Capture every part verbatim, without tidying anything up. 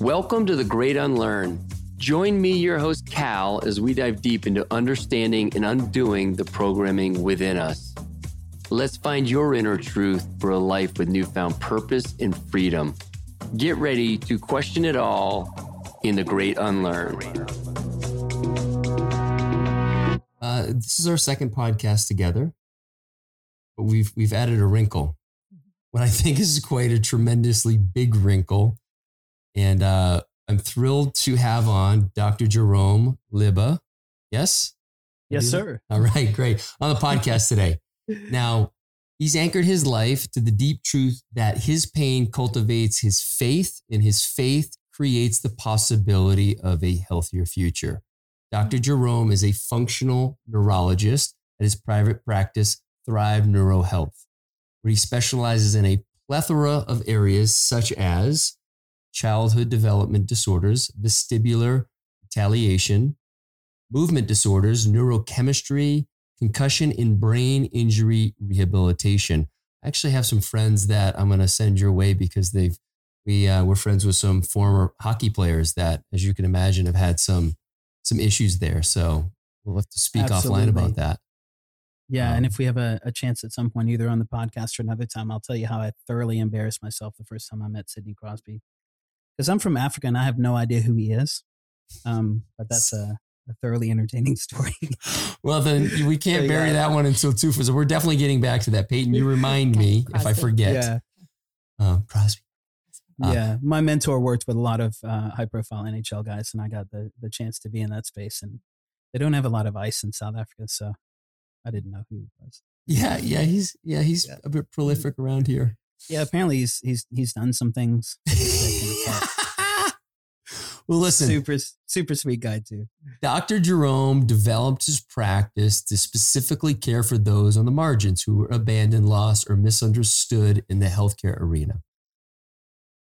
Welcome to The Great Unlearn. Join me, your host, Cal, as we dive deep into understanding and undoing the programming within us. Let's find your inner truth for a life with newfound purpose and freedom. Get ready to question it all in The Great Unlearn. Uh, this is our second podcast together, but we've, we've added a wrinkle. What I think is quite a tremendously big wrinkle. And uh, I'm thrilled to have on Doctor Jerome Lubbe. Yes? Yes, sir. All right, great. On the podcast today. Now, he's anchored his life to the deep truth that his pain cultivates his faith, and his faith creates the possibility of a healthier future. Doctor Jerome is a functional neurologist at his private practice, Thrive NeuroHealth, where he specializes in a plethora of areas such as childhood development disorders, vestibular retaliation, movement disorders, neurochemistry, concussion, and brain injury rehabilitation. I actually have some friends that I'm going to send your way because they've we uh, were friends with some former hockey players that, as you can imagine, have had some some issues there. So we'll have to speak Absolutely. offline about that. Yeah, um, and if we have a, a chance at some point, either on the podcast or another time, I'll tell you how I thoroughly embarrassed myself the first time I met Sidney Crosby. Because I'm from Africa and I have no idea who he is. Um, but that's a, a thoroughly entertaining story. Well, then we can't so, bury yeah. that one until two. So we're definitely getting back to that. Peyton, you remind me if I forget. Yeah. Um, Crosby. Uh, yeah. My mentor worked with a lot of uh, high-profile N H L guys, and I got the, the chance to be in that space. And they don't have a lot of ice in South Africa, so I didn't know who he was. Yeah, yeah, he's yeah he's yeah. a bit prolific around here. Yeah, apparently he's he's he's done some things. Well, listen, super super sweet guy too. Doctor Jerome developed his practice to specifically care for those on the margins who were abandoned, lost, or misunderstood in the healthcare arena.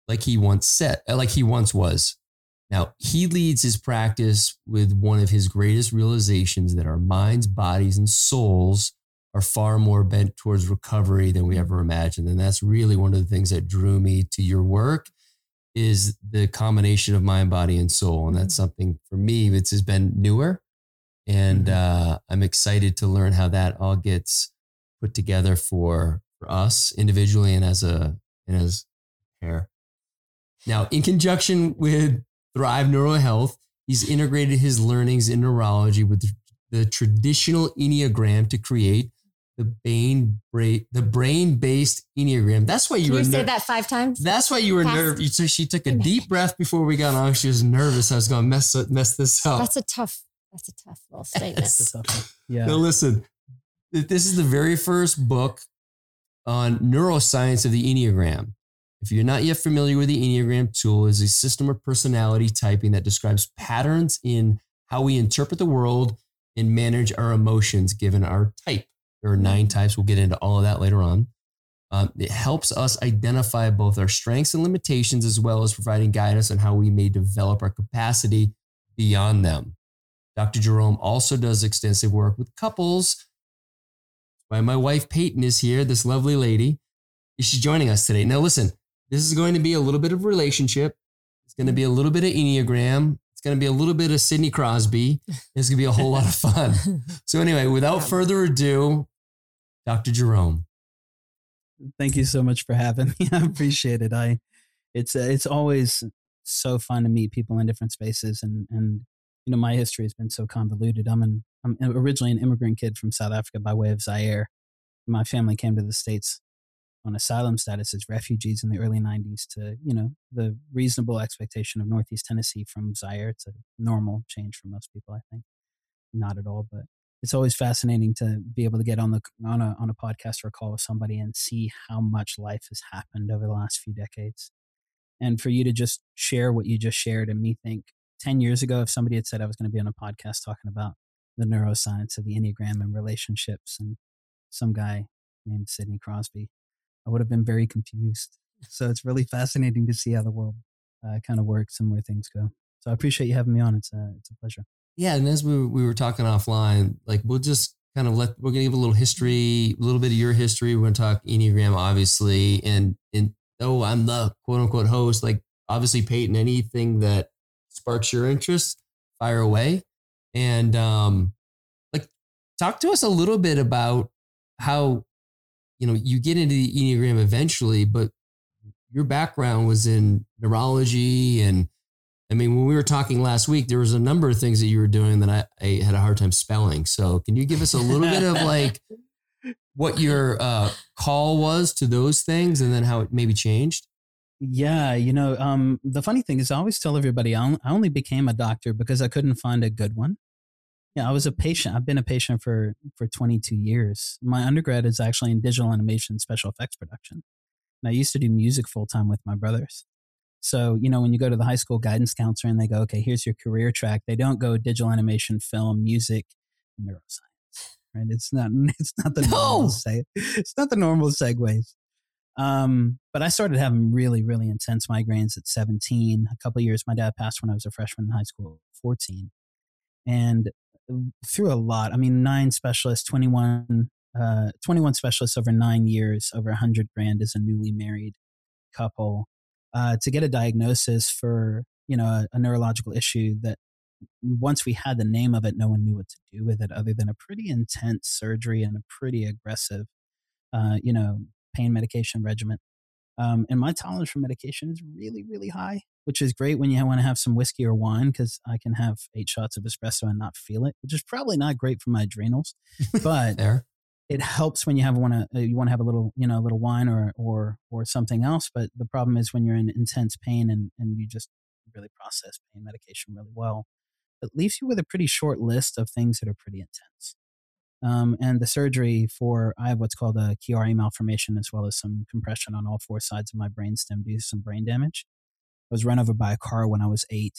Like he once said, like he once was. Now, he leads his practice with one of his greatest realizations that our minds, bodies, and souls are far more bent towards recovery than we ever imagined. And that's really one of the things that drew me to your work is the combination of mind, body, and soul. And that's something for me, it's has been newer. And uh, I'm excited to learn how that all gets put together for, for us individually and as a and as a pair. Now, in conjunction with Thrive NeuroHealth, he's integrated his learnings in neurology with the, the traditional Enneagram to create The brain, brain, the brain-based Enneagram. That's why you Can were. You ner- said that five times. That's why you were nervous. So she took a deep breath before we got on. She was nervous. I was going to mess up, mess this up. That's a tough. That's a tough little statement. That's a tough one. Yeah. Now listen, this is the very first book on neuroscience of the Enneagram. If you're not yet familiar with the Enneagram tool, is a system of personality typing that describes patterns in how we interpret the world and manage our emotions given our type. There are nine types. We'll get into all of that later on. Um, it helps us identify both our strengths and limitations, as well as providing guidance on how we may develop our capacity beyond them. Doctor Jerome also does extensive work with couples. Why my wife Peyton is here, this lovely lady. She's joining us today. Now, listen, this is going to be a little bit of relationship. It's going to be a little bit of Enneagram. It's going to be a little bit of Sidney Crosby. It's going to be a whole lot of fun. So anyway, without further ado, Doctor Jerome. Thank you so much for having me. I appreciate it. I, it's uh, it's always so fun to meet people in different spaces, and and you know my history has been so convoluted. I'm an I'm originally an immigrant kid from South Africa by way of Zaire. My family came to the States on asylum status as refugees in the early nineties to you know the reasonable expectation of Northeast Tennessee from Zaire to normal change for most people. I think not at all, but. It's always fascinating to be able to get on the on a on a podcast or a call with somebody and see how much life has happened over the last few decades. And for you to just share what you just shared and me think ten years ago, if somebody had said I was going to be on a podcast talking about the neuroscience of the Enneagram and relationships and some guy named Sidney Crosby, I would have been very confused. So it's really fascinating to see how the world uh, kind of works and where things go. So I appreciate you having me on. It's a, it's a pleasure. Yeah. And as we we were talking offline, like we'll just kind of let, we're going to give a little history, a little bit of your history. We're going to talk Enneagram, obviously. And, and oh, I'm the quote unquote host. Like obviously Peyton, anything that sparks your interest, fire away. And um, like talk to us a little bit about how, you know, you get into the Enneagram eventually, but your background was in neurology. And I mean, when we were talking last week, there was a number of things that you were doing that I, I had a hard time spelling. So can you give us a little bit of like what your uh, call was to those things and then how it maybe changed? Yeah. You know, um, the funny thing is I always tell everybody I only became a doctor because I couldn't find a good one. Yeah. I was a patient. I've been a patient for, for twenty-two years. My undergrad is actually in digital animation, special effects production. And I used to do music full time with my brothers. So, you know, when you go to the high school guidance counselor and they go, okay, here's your career track. They don't go digital animation, film, music, and neuroscience, right? It's not, it's not the, no. normal, seg- it's not the normal segues. Um, but I started having really, really intense migraines at seventeen. A couple of years, my dad passed when I was a freshman in high school, fourteen. And through a lot, I mean, nine specialists, twenty-one, uh, twenty-one specialists over nine years, over a hundred grand as a newly married couple, uh, to get a diagnosis for, you know, a, a neurological issue that once we had the name of it, no one knew what to do with it other than a pretty intense surgery and a pretty aggressive, uh, you know, pain medication regimen. Um, and my tolerance for medication is really, really high, which is great when you want to have some whiskey or wine, because I can have eight shots of espresso and not feel it, which is probably not great for my adrenals, but it helps when you have want to, you want to have a little, you know, a little wine or, or, or something else. But the problem is when you're in intense pain and, and you just really process pain medication really well, it leaves you with a pretty short list of things that are pretty intense. Um, and the surgery for, I have what's called a Chiari malformation, as well as some compression on all four sides of my brainstem due to some brain damage. I was run over by a car when I was eight,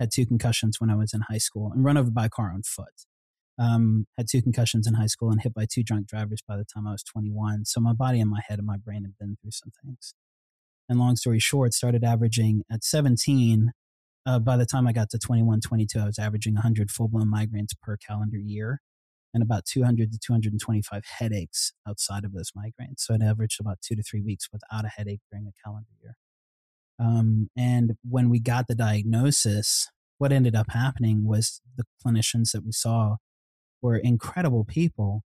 had two concussions when I was in high school, and run over by a car on foot. Um, had two concussions in high school and hit by two drunk drivers by the time I was twenty-one. So my body and my head and my brain had been through some things. And long story short, started averaging at seventeen. Uh, by the time I got to twenty-one, twenty-two, I was averaging one hundred full-blown migraines per calendar year, and about two hundred to two hundred twenty-five headaches outside of those migraines. So it averaged about two to three weeks without a headache during a calendar year. Um, and when we got the diagnosis, what ended up happening was the clinicians that we saw were incredible people.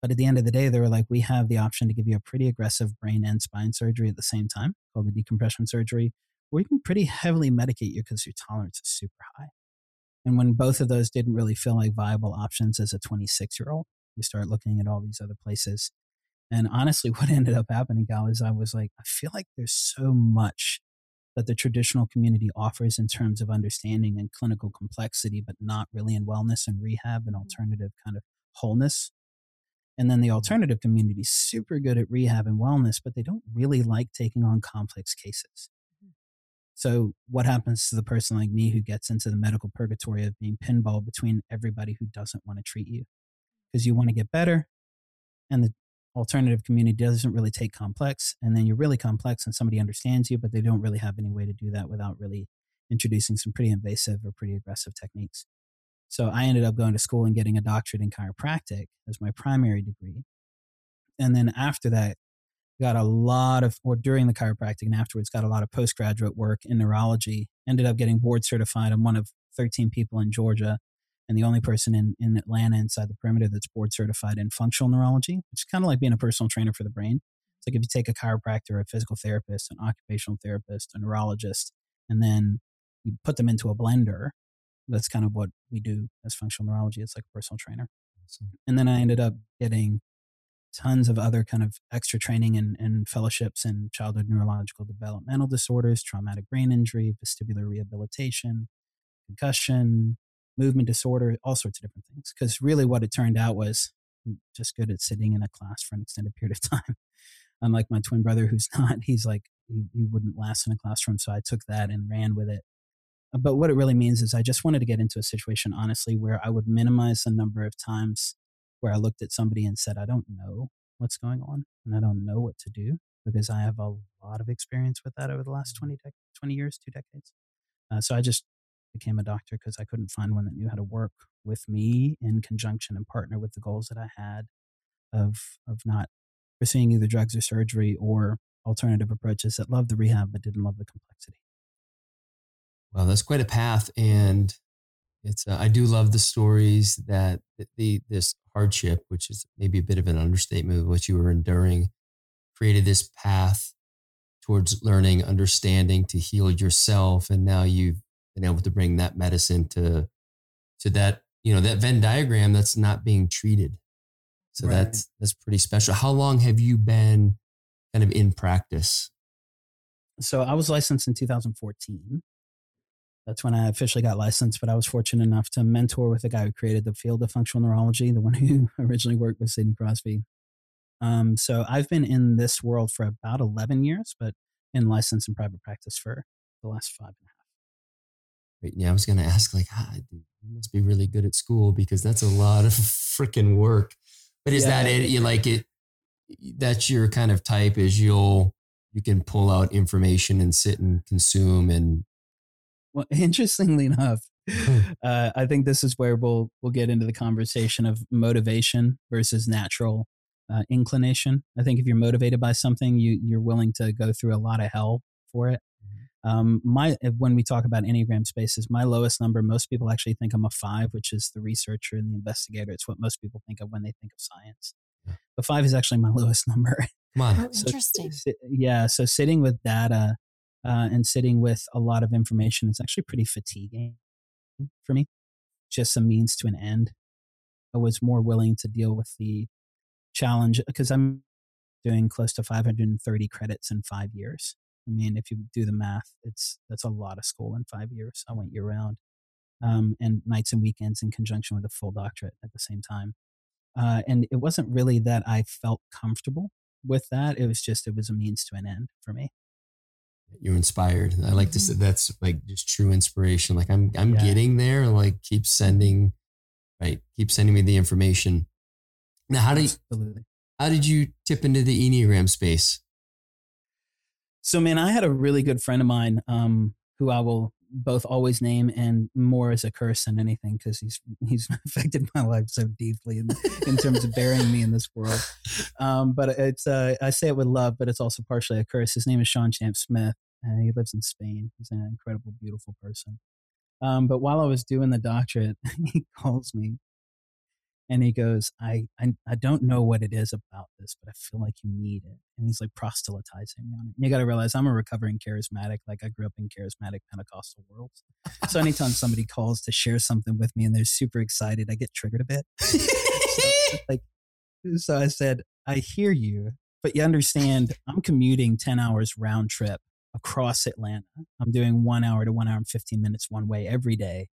But at the end of the day, they were like, we have the option to give you a pretty aggressive brain and spine surgery at the same time, called the decompression surgery, or you can pretty heavily medicate you because your tolerance is super high. And when both of those didn't really feel like viable options as a twenty-six-year-old, you start looking at all these other places. And honestly, what ended up happening, Gal, is I was like, I feel like there's so much that the traditional community offers in terms of understanding and clinical complexity, but not really in wellness and rehab and alternative kind of wholeness. And then the alternative community is super good at rehab and wellness, but they don't really like taking on complex cases. So what happens to the person like me who gets into the medical purgatory of being pinballed between everybody who doesn't want to treat you? Because you want to get better, and the alternative community doesn't really take complex, and then you're really complex and somebody understands you, but they don't really have any way to do that without really introducing some pretty invasive or pretty aggressive techniques. So I ended up going to school and getting a doctorate in chiropractic as my primary degree. And then after that, got a lot of, or during the chiropractic and afterwards, got a lot of postgraduate work in neurology, ended up getting board certified. I'm one of thirteen people in Georgia and the only person in, in Atlanta inside the perimeter that's board certified in functional neurology, which is kind of like being a personal trainer for the brain. It's like if you take a chiropractor, a physical therapist, an occupational therapist, a neurologist, and then you put them into a blender. That's kind of what we do as functional neurology. It's like a personal trainer. And then I ended up getting tons of other kind of extra training and, and fellowships in childhood neurological developmental disorders, traumatic brain injury, vestibular rehabilitation, concussion, movement disorder, all sorts of different things. Because really what it turned out was I'm just good at sitting in a class for an extended period of time. Unlike my twin brother who's not, he's like, he, he wouldn't last in a classroom. So I took that and ran with it. But what it really means is I just wanted to get into a situation, honestly, where I would minimize the number of times where I looked at somebody and said, I don't know, what's going on and I don't know what to do because I have a lot of experience with that over the last twenty, dec- twenty years, two decades. Uh, so I just became a doctor because I couldn't find one that knew how to work with me in conjunction and partner with the goals that I had of of not pursuing either drugs or surgery or alternative approaches that loved the rehab but didn't love the complexity. Well, that's quite a path, and it's uh, I do love the stories that the this hardship, which is maybe a bit of an understatement of what you were enduring, created this path towards learning, understanding to heal yourself, and now you've been able to bring that medicine to to that, you know, that Venn diagram that's not being treated. So right. that's that's pretty special. How long have you been kind of in practice? So I was licensed in two thousand fourteen. That's when I officially got licensed, but I was fortunate enough to mentor with the guy who created the field of functional neurology, the one who originally worked with Sidney Crosby. Um, so I've been in this world for about eleven years, but in license and private practice for the last five and a half. Wait, yeah, I was going to ask, like, ah, dude, you must be really good at school because that's a lot of freaking work. But is yeah. that it? You like it? That's your kind of type is you'll, you can pull out information and sit and consume and. Well, interestingly enough, uh, I think this is where we'll we'll get into the conversation of motivation versus natural uh, inclination. I think if you're motivated by something, you you're willing to go through a lot of hell for it. Um, my when we talk about Enneagram spaces, my lowest number, most people actually think I'm a five, which is the researcher and the investigator. It's what most people think of when they think of science. Yeah. But five is actually my lowest number. Come on. Oh, so, interesting. Yeah. So sitting with data. Uh, and sitting with a lot of information is actually pretty fatiguing for me. Just a means to an end. I was more willing to deal with the challenge because I'm doing close to five hundred thirty credits in five years. I mean, if you do the math, it's that's a lot of school in five years. I went year round um, and nights and weekends in conjunction with a full doctorate at the same time. Uh, and it wasn't really that I felt comfortable with that. It was just it was a means to an end for me. You're inspired. I like to say that's like just true inspiration. Like I'm, I'm yeah. getting there. Like keep sending, right? Keep sending me the information. Now, how do you, Absolutely. how did you tip into the Enneagram space? So, man, I had a really good friend of mine um, who I will both always name and more as a curse than anything because he's he's affected my life so deeply in, in terms of burying me in this world. Um, but it's uh, I say it with love, but it's also partially a curse. His name is Sean Champ Smith, and he lives in Spain. He's an incredible, beautiful person. Um, but while I was doing the doctorate, he calls me and he goes, I, I I don't know what it is about this, but I feel like you need it. And he's like proselytizing me on it. And you got to realize I'm a recovering charismatic. Like I grew up in charismatic Pentecostal worlds. So anytime somebody calls to share something with me and they're super excited, I get triggered a bit. so, like, so I said, I hear you, but you understand I'm commuting ten hours round trip across Atlanta. I'm doing one hour to one hour and fifteen minutes one way every day.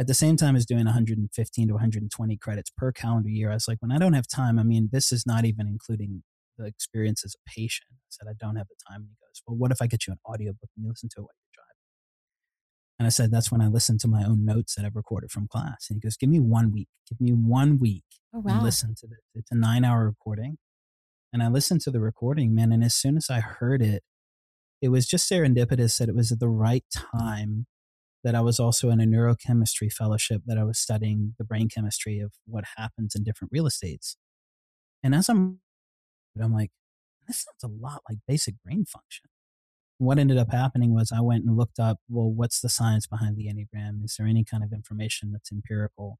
At the same time as doing one hundred fifteen to one hundred twenty credits per calendar year, I was like, when I don't have time, I mean, this is not even including the experience as a patient. I said, I don't have the time. And he goes, well, what if I get you an audiobook and you listen to it while you're driving? And I said, that's when I listen to my own notes that I've recorded from class. And he goes, give me one week. Give me one week oh, wow. and listen to this. It's a nine-hour recording. And I listened to the recording, man. And as soon as I heard it, it was just serendipitous that it was at the right time that I was also in a neurochemistry fellowship that I was studying the brain chemistry of what happens in different real estates. And as I'm, I'm like, this sounds a lot like basic brain function. What ended up happening was I went and looked up, well, what's the science behind the Enneagram? Is there any kind of information that's empirical?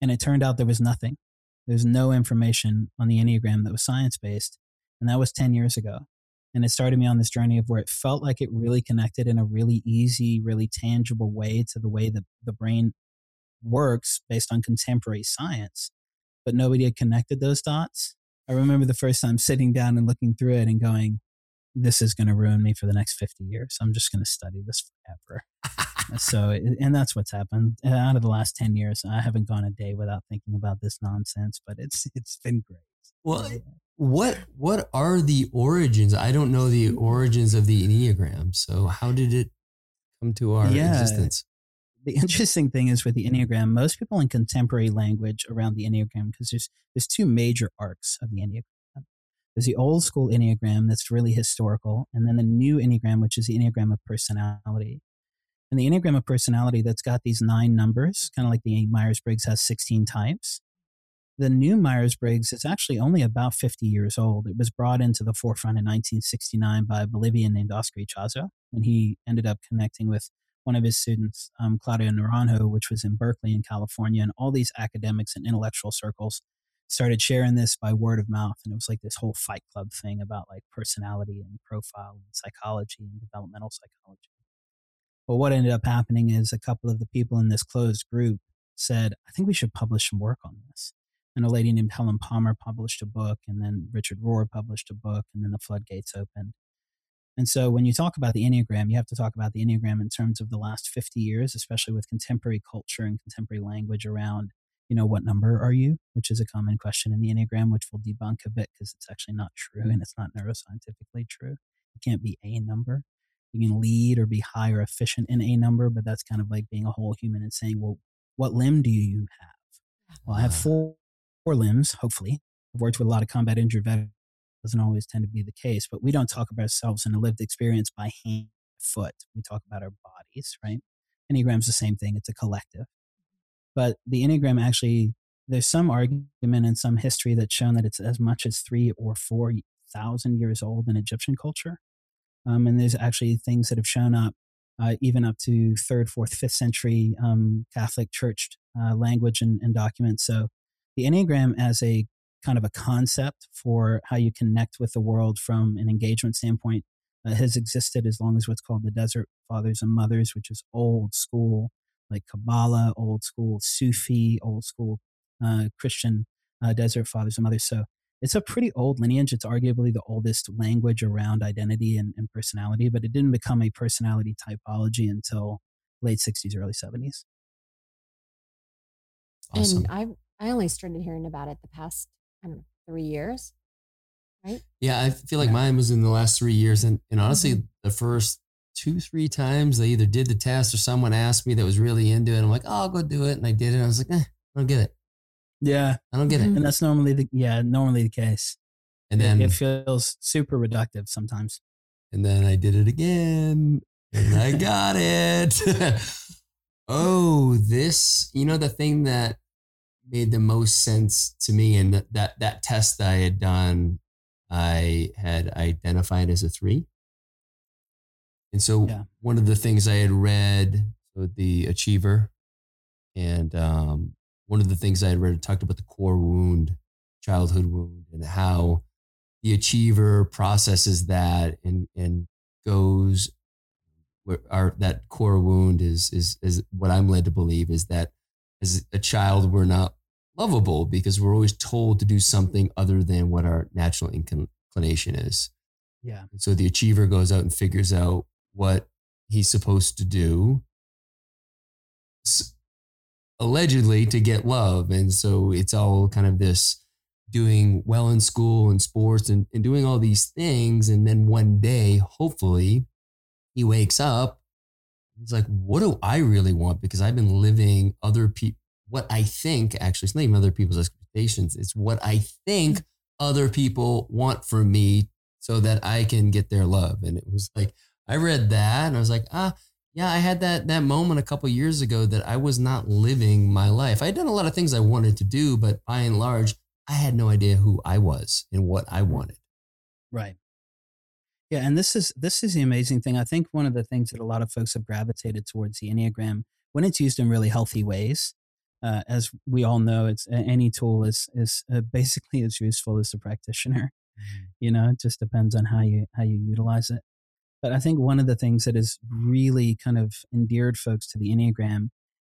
And it turned out there was nothing. There's no information on the Enneagram that was science-based. And that was ten years ago. And it started me on this journey of where it felt like it really connected in a really easy, really tangible way to the way that the brain works based on contemporary science. But nobody had connected those dots. I remember the first time sitting down and looking through it and going, this is going to ruin me for the next fifty years. I'm just going to study this forever. so, and that's what's happened. Out of the last ten years, I haven't gone a day without thinking about this nonsense, but it's it's been great. Well, what what are the origins? I don't know the origins of the Enneagram. So how did it come to our yeah. existence? The interesting thing is with the Enneagram, most people in contemporary language around the Enneagram, because there's there's two major arcs of the Enneagram. There's the old school Enneagram that's really historical, and then the new Enneagram, which is the Enneagram of personality. And the Enneagram of personality that's got these nine numbers, kind of like the Myers-Briggs has sixteen types. The new Myers-Briggs is actually only about fifty years old. It was brought into the forefront in nineteen sixty-nine by a Bolivian named Oscar Ichazo, when he ended up connecting with one of his students, um, Claudio Naranjo, which was in Berkeley in California. And all these academics and intellectual circles started sharing this by word of mouth. And it was like this whole Fight Club thing about like personality and profile and psychology and developmental psychology. But what ended up happening is a couple of the people in this closed group said, I think we should publish some work on this. And a lady named Helen Palmer published a book, and then Richard Rohr published a book, and then the floodgates opened. And so when you talk about the Enneagram, you have to talk about the Enneagram in terms of the last fifty years, especially with contemporary culture and contemporary language around, you know, what number are you, which is a common question in the Enneagram, which we'll debunk a bit because it's actually not true and it's not neuroscientifically true. You can't be a number. You can lead or be high or efficient in a number, but that's kind of like being a whole human and saying, well, what limb do you have? Well, I have four, four limbs, hopefully. I've worked with a lot of combat injured veterans. Doesn't always tend to be the case, but we don't talk about ourselves in a lived experience by hand, foot. We talk about our bodies, right? Enneagram's the same thing. It's a collective. But the Enneagram actually, there's some argument and some history that's shown that it's as much as three or four thousand years old in Egyptian culture. Um, and there's actually things that have shown up uh, even up to third, fourth, fifth century um, Catholic Church uh, language and, and documents. So the Enneagram as a kind of a concept for how you connect with the world from an engagement standpoint uh, has existed as long as what's called the Desert Fathers and Mothers, which is old school, like Kabbalah, old school Sufi, old school uh, Christian uh, Desert Fathers and Mothers. So it's a pretty old lineage. It's arguably the oldest language around identity and, and personality, but it didn't become a personality typology until late sixties, early seventies. Awesome. And I I only started hearing about it the past, I don't know, three years, right? Yeah, I feel like mine was in the last three years. And, and honestly, the first two, three times I either did the test or someone asked me that was really into it. I'm like, oh, I'll go do it. And I did it. I was like, eh, I don't get it. Yeah. I don't get it. And that's normally the, yeah, normally the case. And then it feels super reductive sometimes. And then I did it again and I got it. Oh, this, you know, the thing that made the most sense to me, and that, that, that test that I had done, I had identified as a three. And so yeah. One of the things I had read, so the Achiever, and, um, one of the things I had read talked about the core wound, childhood wound, and how the Achiever processes that and, and goes where our, that core wound is, is, is what I'm led to believe is that as a child, we're not lovable because we're always told to do something other than what our natural inclination is. Yeah. And so the Achiever goes out and figures out what he's supposed to do, so, allegedly, to get love. And so it's all kind of this doing well in school and sports and, and doing all these things. And then one day, hopefully, he wakes up. He's like, what do I really want? Because I've been living other people, what I think, actually, it's not even other people's expectations. It's what I think other people want from me so that I can get their love. And it was like, I read that and I was like, ah, yeah, I had that that moment a couple of years ago that I was not living my life. I had done a lot of things I wanted to do, but by and large, I had no idea who I was and what I wanted. Right. Yeah, and this is this is the amazing thing. I think one of the things that a lot of folks have gravitated towards the Enneagram, when it's used in really healthy ways, uh, as we all know, it's any tool is is uh, basically as useful as the practitioner. You know, it just depends on how you how you utilize it. But I think one of the things that has really kind of endeared folks to the Enneagram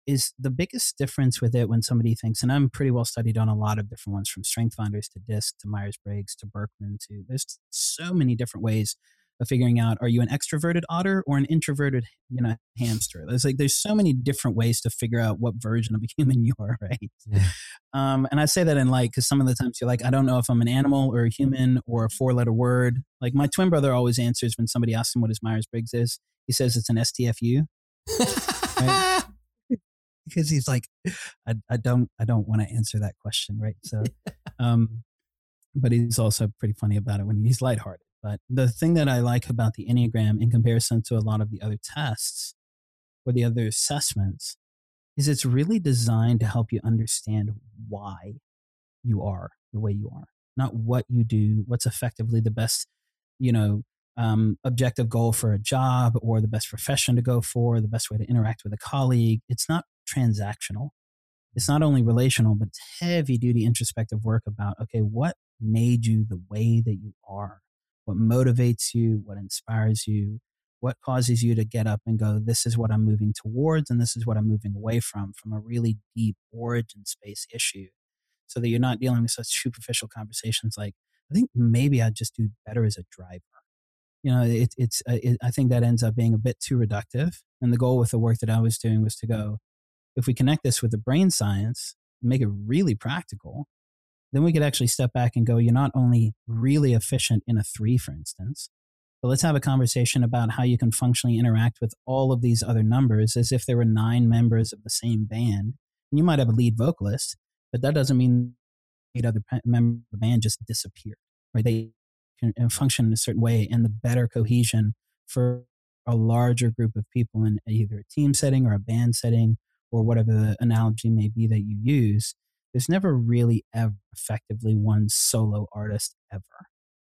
is the biggest difference with it when somebody thinks, and I'm pretty well studied on a lot of different ones, from Strength Finders to DISC to Myers-Briggs to Berkman to, there's so many different ways of figuring out, are you an extroverted otter or an introverted, you know, hamster? There's like, there's so many different ways to figure out what version of a human you are, right? Yeah. Um, and I say that in like, because some of the times you're like, I don't know if I'm an animal or a human or a four-letter word. Like my twin brother always answers when somebody asks him what his Myers-Briggs is. He says it's an S T F U, right? Because he's like, I, I don't, I don't want to answer that question, right? So, um, but he's also pretty funny about it when he's lighthearted. But the thing that I like about the Enneagram in comparison to a lot of the other tests or the other assessments is it's really designed to help you understand why you are the way you are, not what you do, what's effectively the best, you know, um, objective goal for a job or the best profession to go for, the best way to interact with a colleague. It's not transactional. It's not only relational, but it's heavy duty introspective work about, okay, what made you the way that you are? What motivates you? What inspires you? What causes you to get up and go, this is what I'm moving towards and this is what I'm moving away from, from a really deep origin space issue, so that you're not dealing with such superficial conversations like, I think maybe I'd just do better as a driver. You know, it, it's, it, I think that ends up being a bit too reductive. And the goal with the work that I was doing was to go, if we connect this with the brain science, make it really practical, then we could actually step back and go, you're not only really efficient in a three, for instance, but let's have a conversation about how you can functionally interact with all of these other numbers as if there were nine members of the same band. And you might have a lead vocalist, but that doesn't mean eight other members of the band just disappear, right? They can function in a certain way, and the better cohesion for a larger group of people in either a team setting or a band setting or whatever the analogy may be that you use, there's never really ever effectively one solo artist ever,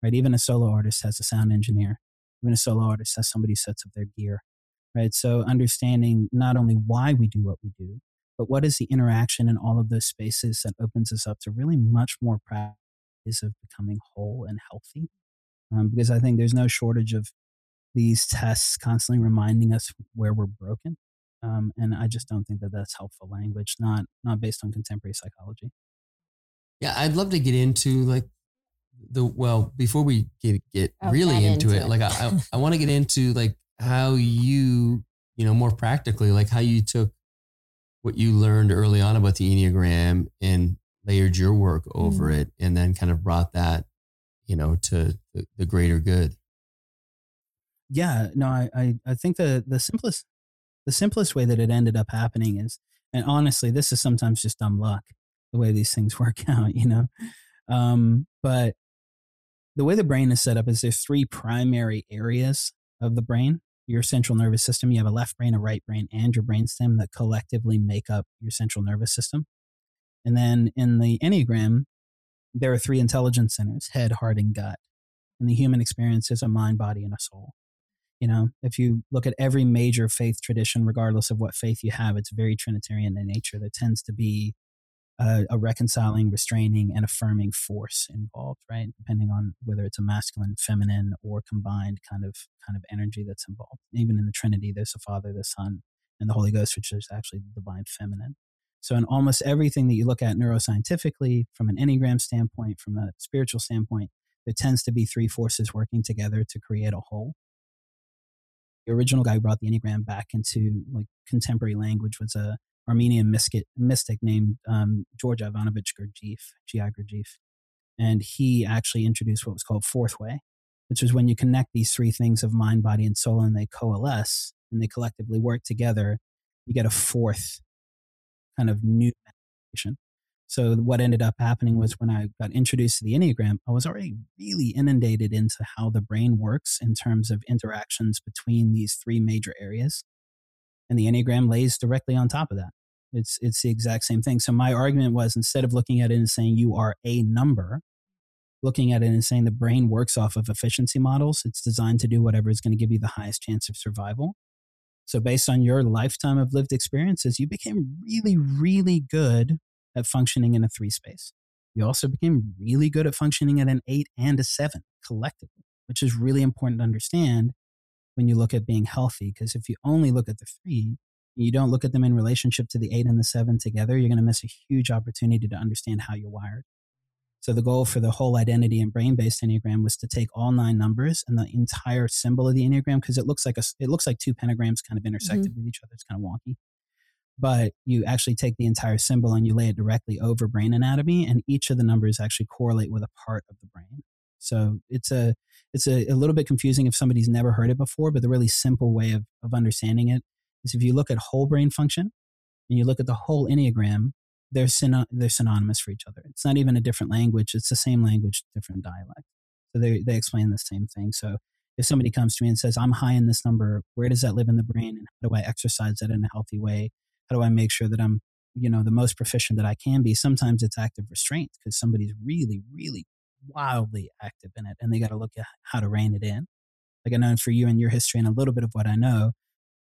right? Even a solo artist has a sound engineer. Even a solo artist has somebody who sets up their gear, right? So understanding not only why we do what we do, but what is the interaction in all of those spaces that opens us up to really much more practice of becoming whole and healthy. Um, because I think there's no shortage of these tests constantly reminding us where we're broken. Um, and I just don't think that that's helpful language, not not based on contemporary psychology. Yeah, I'd love to get into like the, well, before we get, get oh, really get into, into it, it, like I, I, I want to get into like how you, you know, more practically, like how you took what you learned early on about the Enneagram and layered your work over mm. it, and then kind of brought that, you know, to the, the greater good. Yeah, no, I, I, I think the, the simplest, The simplest way that it ended up happening is, and honestly, this is sometimes just dumb luck, the way these things work out, you know? Um, but the way the brain is set up is there's three primary areas of the brain, your central nervous system. You have a left brain, a right brain, and your brainstem that collectively make up your central nervous system. And then in the Enneagram, there are three intelligence centers, head, heart, and gut. And the human experience is a mind, body, and a soul. You know, if you look at every major faith tradition, regardless of what faith you have, it's very Trinitarian in nature. There tends to be a, a reconciling, restraining, and affirming force involved, right? Depending on whether it's a masculine, feminine, or combined kind of kind of energy that's involved. Even in the Trinity, there's the Father, the Son, and the Holy Ghost, which is actually the divine feminine. So in almost everything that you look at neuroscientifically, from an Enneagram standpoint, from a spiritual standpoint, there tends to be three forces working together to create a whole. The original guy who brought the Enneagram back into like contemporary language was a Armenian mystic, mystic named um, George Ivanovich Gurdjieff, G I Gurdjieff. And he actually introduced what was called fourth way, which is when you connect these three things of mind, body, and soul, and they coalesce and they collectively work together, you get a fourth kind of new manifestation. So what ended up happening was when I got introduced to the Enneagram, I was already really inundated into how the brain works in terms of interactions between these three major areas. And the Enneagram lays directly on top of that. It's it's the exact same thing. So my argument was, instead of looking at it and saying you are a number, looking at it and saying the brain works off of efficiency models, it's designed to do whatever is going to give you the highest chance of survival. So based on your lifetime of lived experiences, you became really, really good at functioning in a three space. You also became really good at functioning at an eight and a seven collectively, which is really important to understand when you look at being healthy. Because if you only look at the three, and you don't look at them in relationship to the eight and the seven together, you're going to miss a huge opportunity to understand how you're wired. So the goal for the whole identity and brain-based Enneagram was to take all nine numbers and the entire symbol of the Enneagram, because it looks like a, it looks like two pentagrams kind of intersected mm-hmm. with each other. It's kind of wonky. But you actually take the entire symbol and you lay it directly over brain anatomy, and each of the numbers actually correlate with a part of the brain. So it's a it's a, a little bit confusing if somebody's never heard it before, but the really simple way of, of understanding it is if you look at whole brain function and you look at the whole Enneagram, they're syn- they're synonymous for each other. It's not even a different language. It's the same language, different dialect. So they they explain the same thing. So if somebody comes to me and says, I'm high in this number, where does that live in the brain? And how do I exercise that in a healthy way? How do I make sure that I'm, you know, the most proficient that I can be? Sometimes it's active restraint because somebody's really, really wildly active in it. And they got to look at how to rein it in. Like I know for you and your history and a little bit of what I know,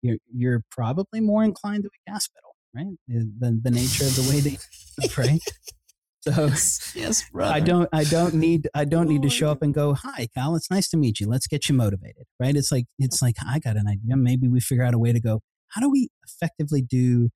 you're, you're probably more inclined to a gas pedal, right? The, the nature of the way that you live, right? So yes, yes, brother. I don't, I don't need, I don't need to show up and go, hi, Cal, it's nice to meet you. Let's get you motivated, right? It's like, it's like, I got an idea. Maybe we figure out a way to go, how do we effectively do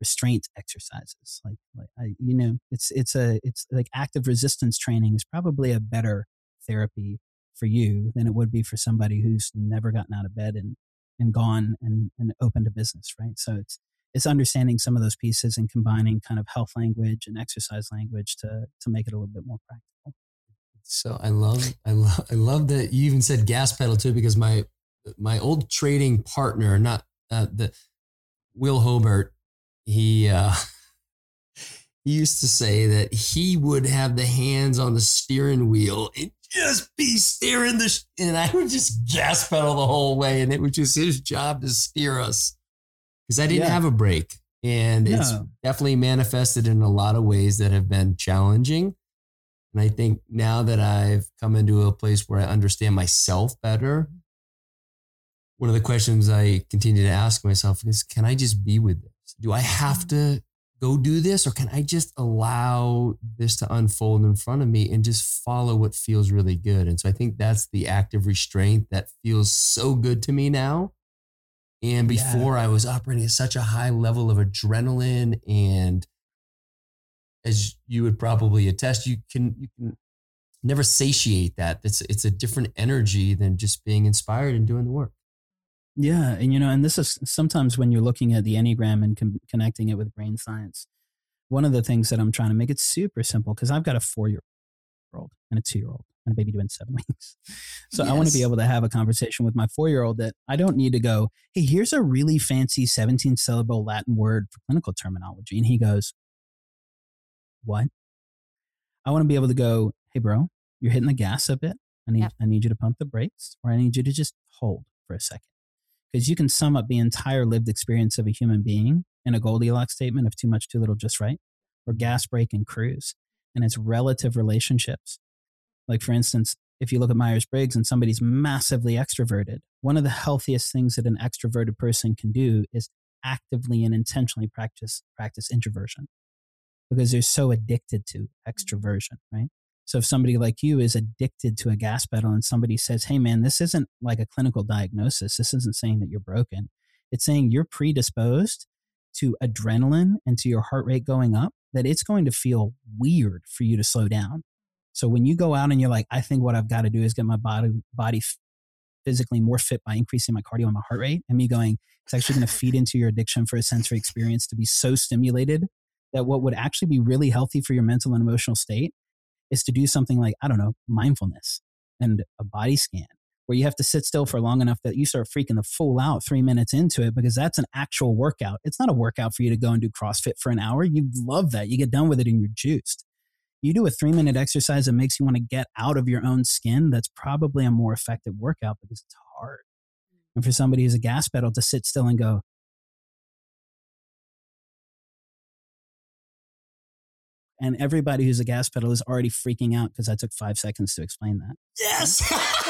restraint exercises? Like, like I, you know, it's, it's a, it's like active resistance training is probably a better therapy for you than it would be for somebody who's never gotten out of bed and, and gone and, and opened a business, right? So it's, It's understanding some of those pieces and combining kind of health language and exercise language to to make it a little bit more practical. So I love, I love, I love that you even said gas pedal too, because my my old trading partner, not uh, the Will Hobart, he uh, he used to say that he would have the hands on the steering wheel and just be steering the, sh- and I would just gas pedal the whole way, and it was just his job to steer us. Because I didn't yeah. have a break, and no. It's definitely manifested in a lot of ways that have been challenging. And I think now that I've come into a place where I understand myself better, one of the questions I continue to ask myself is, can I just be with this? Do I have to go do this, or can I just allow this to unfold in front of me and just follow what feels really good? And so I think that's the active restraint that feels so good to me now. And before yeah. I was operating at such a high level of adrenaline, and as you would probably attest, you can you can never satiate that. It's it's a different energy than just being inspired and doing the work. Yeah, and you know, and this is sometimes when you're looking at the Enneagram and con- connecting it with brain science. One of the things that I'm trying to make it super simple, because I've got a four-year-old and a two-year-old. And a baby due in seven weeks. So yes. I want to be able to have a conversation with my four-year-old that I don't need to go, hey, here's a really fancy seventeen-syllable Latin word for clinical terminology. And he goes, what? I want to be able to go, hey, bro, you're hitting the gas a bit. I need, yeah. I need you to pump the brakes, or I need you to just hold for a second. Because you can sum up the entire lived experience of a human being in a Goldilocks statement of too much, too little, just right, or gas, brake, and cruise. And it's relative relationships. Like, for instance, if you look at Myers-Briggs and somebody's massively extroverted, one of the healthiest things that an extroverted person can do is actively and intentionally practice practice introversion, because they're so addicted to extroversion, right? So if somebody like you is addicted to a gas pedal and somebody says, hey, man, this isn't like a clinical diagnosis. This isn't saying that you're broken. It's saying you're predisposed to adrenaline and to your heart rate going up, that it's going to feel weird for you to slow down. So when you go out and you're like, I think what I've got to do is get my body body physically more fit by increasing my cardio and my heart rate, and me going, it's actually going to feed into your addiction for a sensory experience to be so stimulated that what would actually be really healthy for your mental and emotional state is to do something like, I don't know, mindfulness and a body scan, where you have to sit still for long enough that you start freaking the fool out three minutes into it, because that's an actual workout. It's not a workout for you to go and do CrossFit for an hour. You love that. You get done with it and you're juiced. You do a three-minute exercise that makes you want to get out of your own skin, that's probably a more effective workout, because it's hard. And for somebody who's a gas pedal, to sit still and go, and everybody who's a gas pedal is already freaking out because I took five seconds to explain that. Yes! Yes!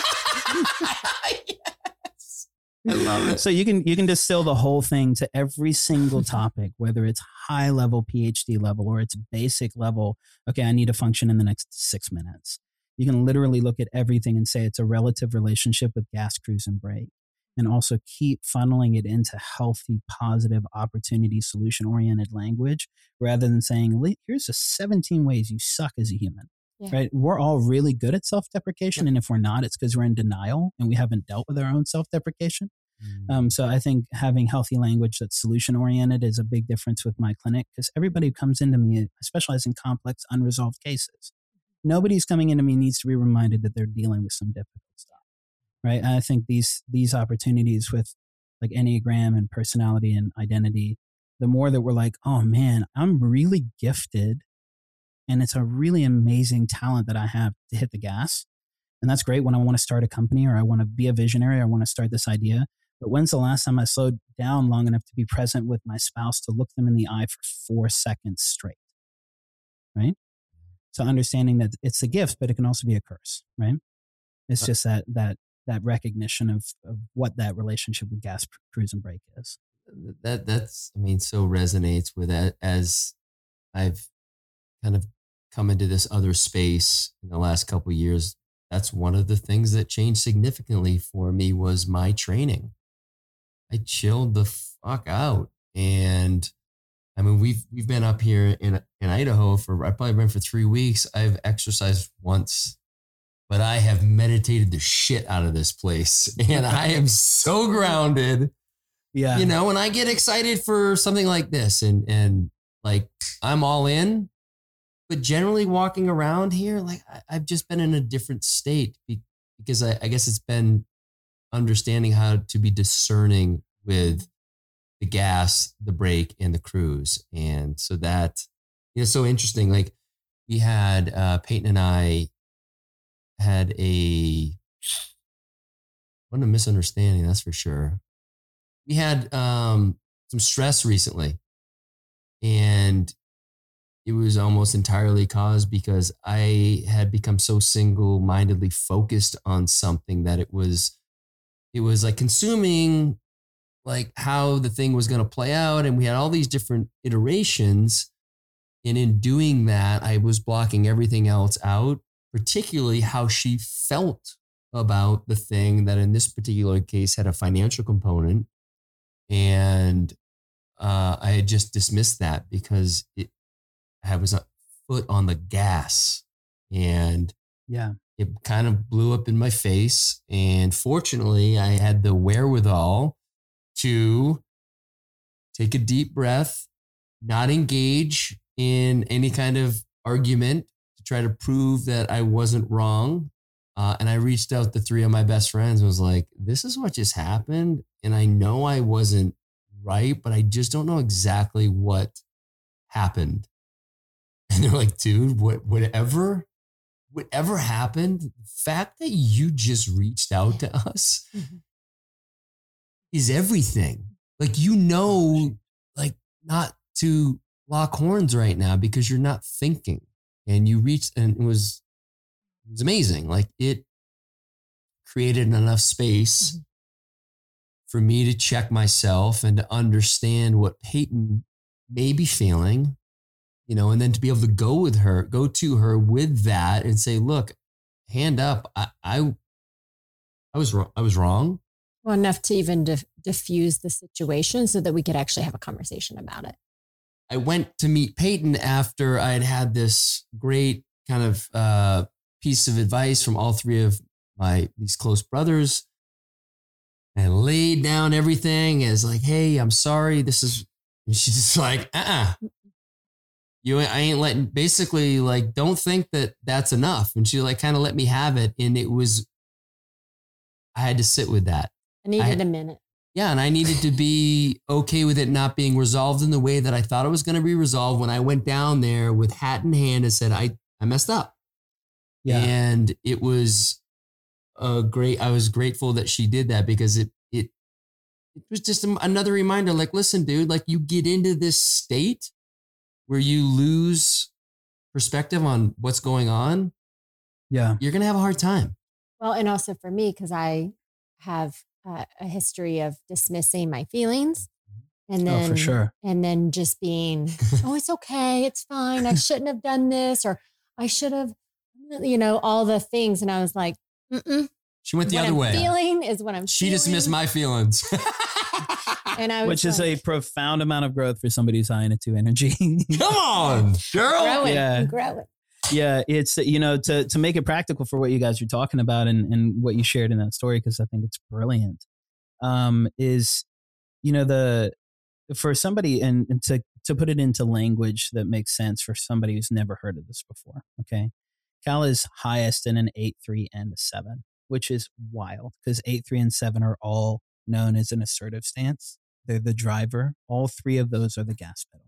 I love it. So you can you can distill the whole thing to every single topic, whether it's high level P H D level or it's basic level. Okay, I need to function in the next six minutes. You can literally look at everything and say it's a relative relationship with gas, cruise, and brake, and also keep funneling it into healthy, positive, opportunity, solution-oriented language, rather than saying, here's the seventeen ways you suck as a human. Yeah. Right? We're all really good at self-deprecation, yeah. and if we're not, it's because we're in denial and we haven't dealt with our own self-deprecation. Mm. Um, so I think having healthy language that's solution-oriented is a big difference with my clinic, because everybody who comes into me, I specialize in complex, unresolved cases. Nobody's coming into me needs to be reminded that they're dealing with some difficult stuff, right? And I think these these opportunities with like Enneagram and personality and identity the more that we're like, oh man, I'm really gifted and it's a really amazing talent that I have to hit the gas. And that's great when I want to start a company or I want to be a visionary, or I want to start this idea. But when's the last time I slowed down long enough to be present with my spouse, to look them in the eye for four seconds straight, right? So understanding that it's a gift, but it can also be a curse, right? It's just that that that recognition of, of what that relationship with gas, cruise, and brake is. That that's, I mean, so resonates with that as I've kind of come into this other space in the last couple of years. That's one of the things that changed significantly for me was my training. I chilled the fuck out. And I mean, we've, we've been up here in, in Idaho for, I've probably been for three weeks. I've exercised once, but I have meditated the shit out of this place and I am so grounded. Yeah. You know, and I get excited for something like this and, and like, I'm all in. But generally walking around here, like I, I've just been in a different state because I, I guess it's been understanding how to be discerning with the gas, the brake, and the cruise. And so that, you know, so interesting. Like we had uh, Peyton and I had a, what a misunderstanding, that's for sure. We had um, some stress recently and it was almost entirely caused because I had become so single-mindedly focused on something that it was, it was like consuming like how the thing was going to play out. And we had all these different iterations. And in doing that, I was blocking everything else out, particularly how she felt about the thing that in this particular case had a financial component. And uh, I had just dismissed that because it, I was a foot on the gas and yeah, it kind of blew up in my face. And fortunately I had the wherewithal to take a deep breath, not engage in any kind of argument to try to prove that I wasn't wrong. Uh, and I reached out to three of my best friends and was like, this is what just happened. And I know I wasn't right, but I just don't know exactly what happened. And they're like, dude, what, whatever, whatever happened, the fact that you just reached out to us mm-hmm. is everything. Like, you know, like not to lock horns right now because you're not thinking and you reached, and it was, it was amazing. Like it created enough space mm-hmm. for me to check myself and to understand what Peyton may be feeling. You know, and then to be able to go with her, go to her with that and say, look, hand up, I I, I was wrong. I was wrong. Well, enough to even dif- diffuse the situation so that we could actually have a conversation about it. I went to meet Peyton after I had had this great kind of uh, piece of advice from all three of my, these close brothers. I laid down everything as like, hey, I'm sorry. This is, and she's just like, uh-uh. You, I ain't letting, basically like, don't think that that's enough. And she like kind of let me have it. And it was, I had to sit with that. I needed I had, a minute. Yeah. And I needed to be okay with it not being resolved in the way that I thought it was going to be resolved when I went down there with hat in hand and said, I, I messed up. Yeah. And it was a great, I was grateful that she did that because it, it, it was just another reminder, like, listen, dude, like you get into this state where you lose perspective on what's going on, yeah, you're going to have a hard time. Well, and also for me, because I have uh, a history of dismissing my feelings and then, oh, for sure. and then just being, oh, it's okay. It's fine. I shouldn't have done this, or I should have, you know, all the things. And I was like, mm-mm. She went the what other I'm way. Feeling is what I'm she feeling. She dismissed my feelings. And I was Which like, is a profound amount of growth for somebody who's high in a two energy. Come on, girl. Growing, yeah. growing. Yeah, it's, you know, to to make it practical for what you guys are talking about and, and what you shared in that story, because I think it's brilliant, um, is, you know, the for somebody, and, and to, to put it into language that makes sense for somebody who's never heard of this before, okay? Cal is highest in an eight three and a seven, which is wild, because eight three and seven are all known as an assertive stance. they're the driver. All three of those are the gas pedal.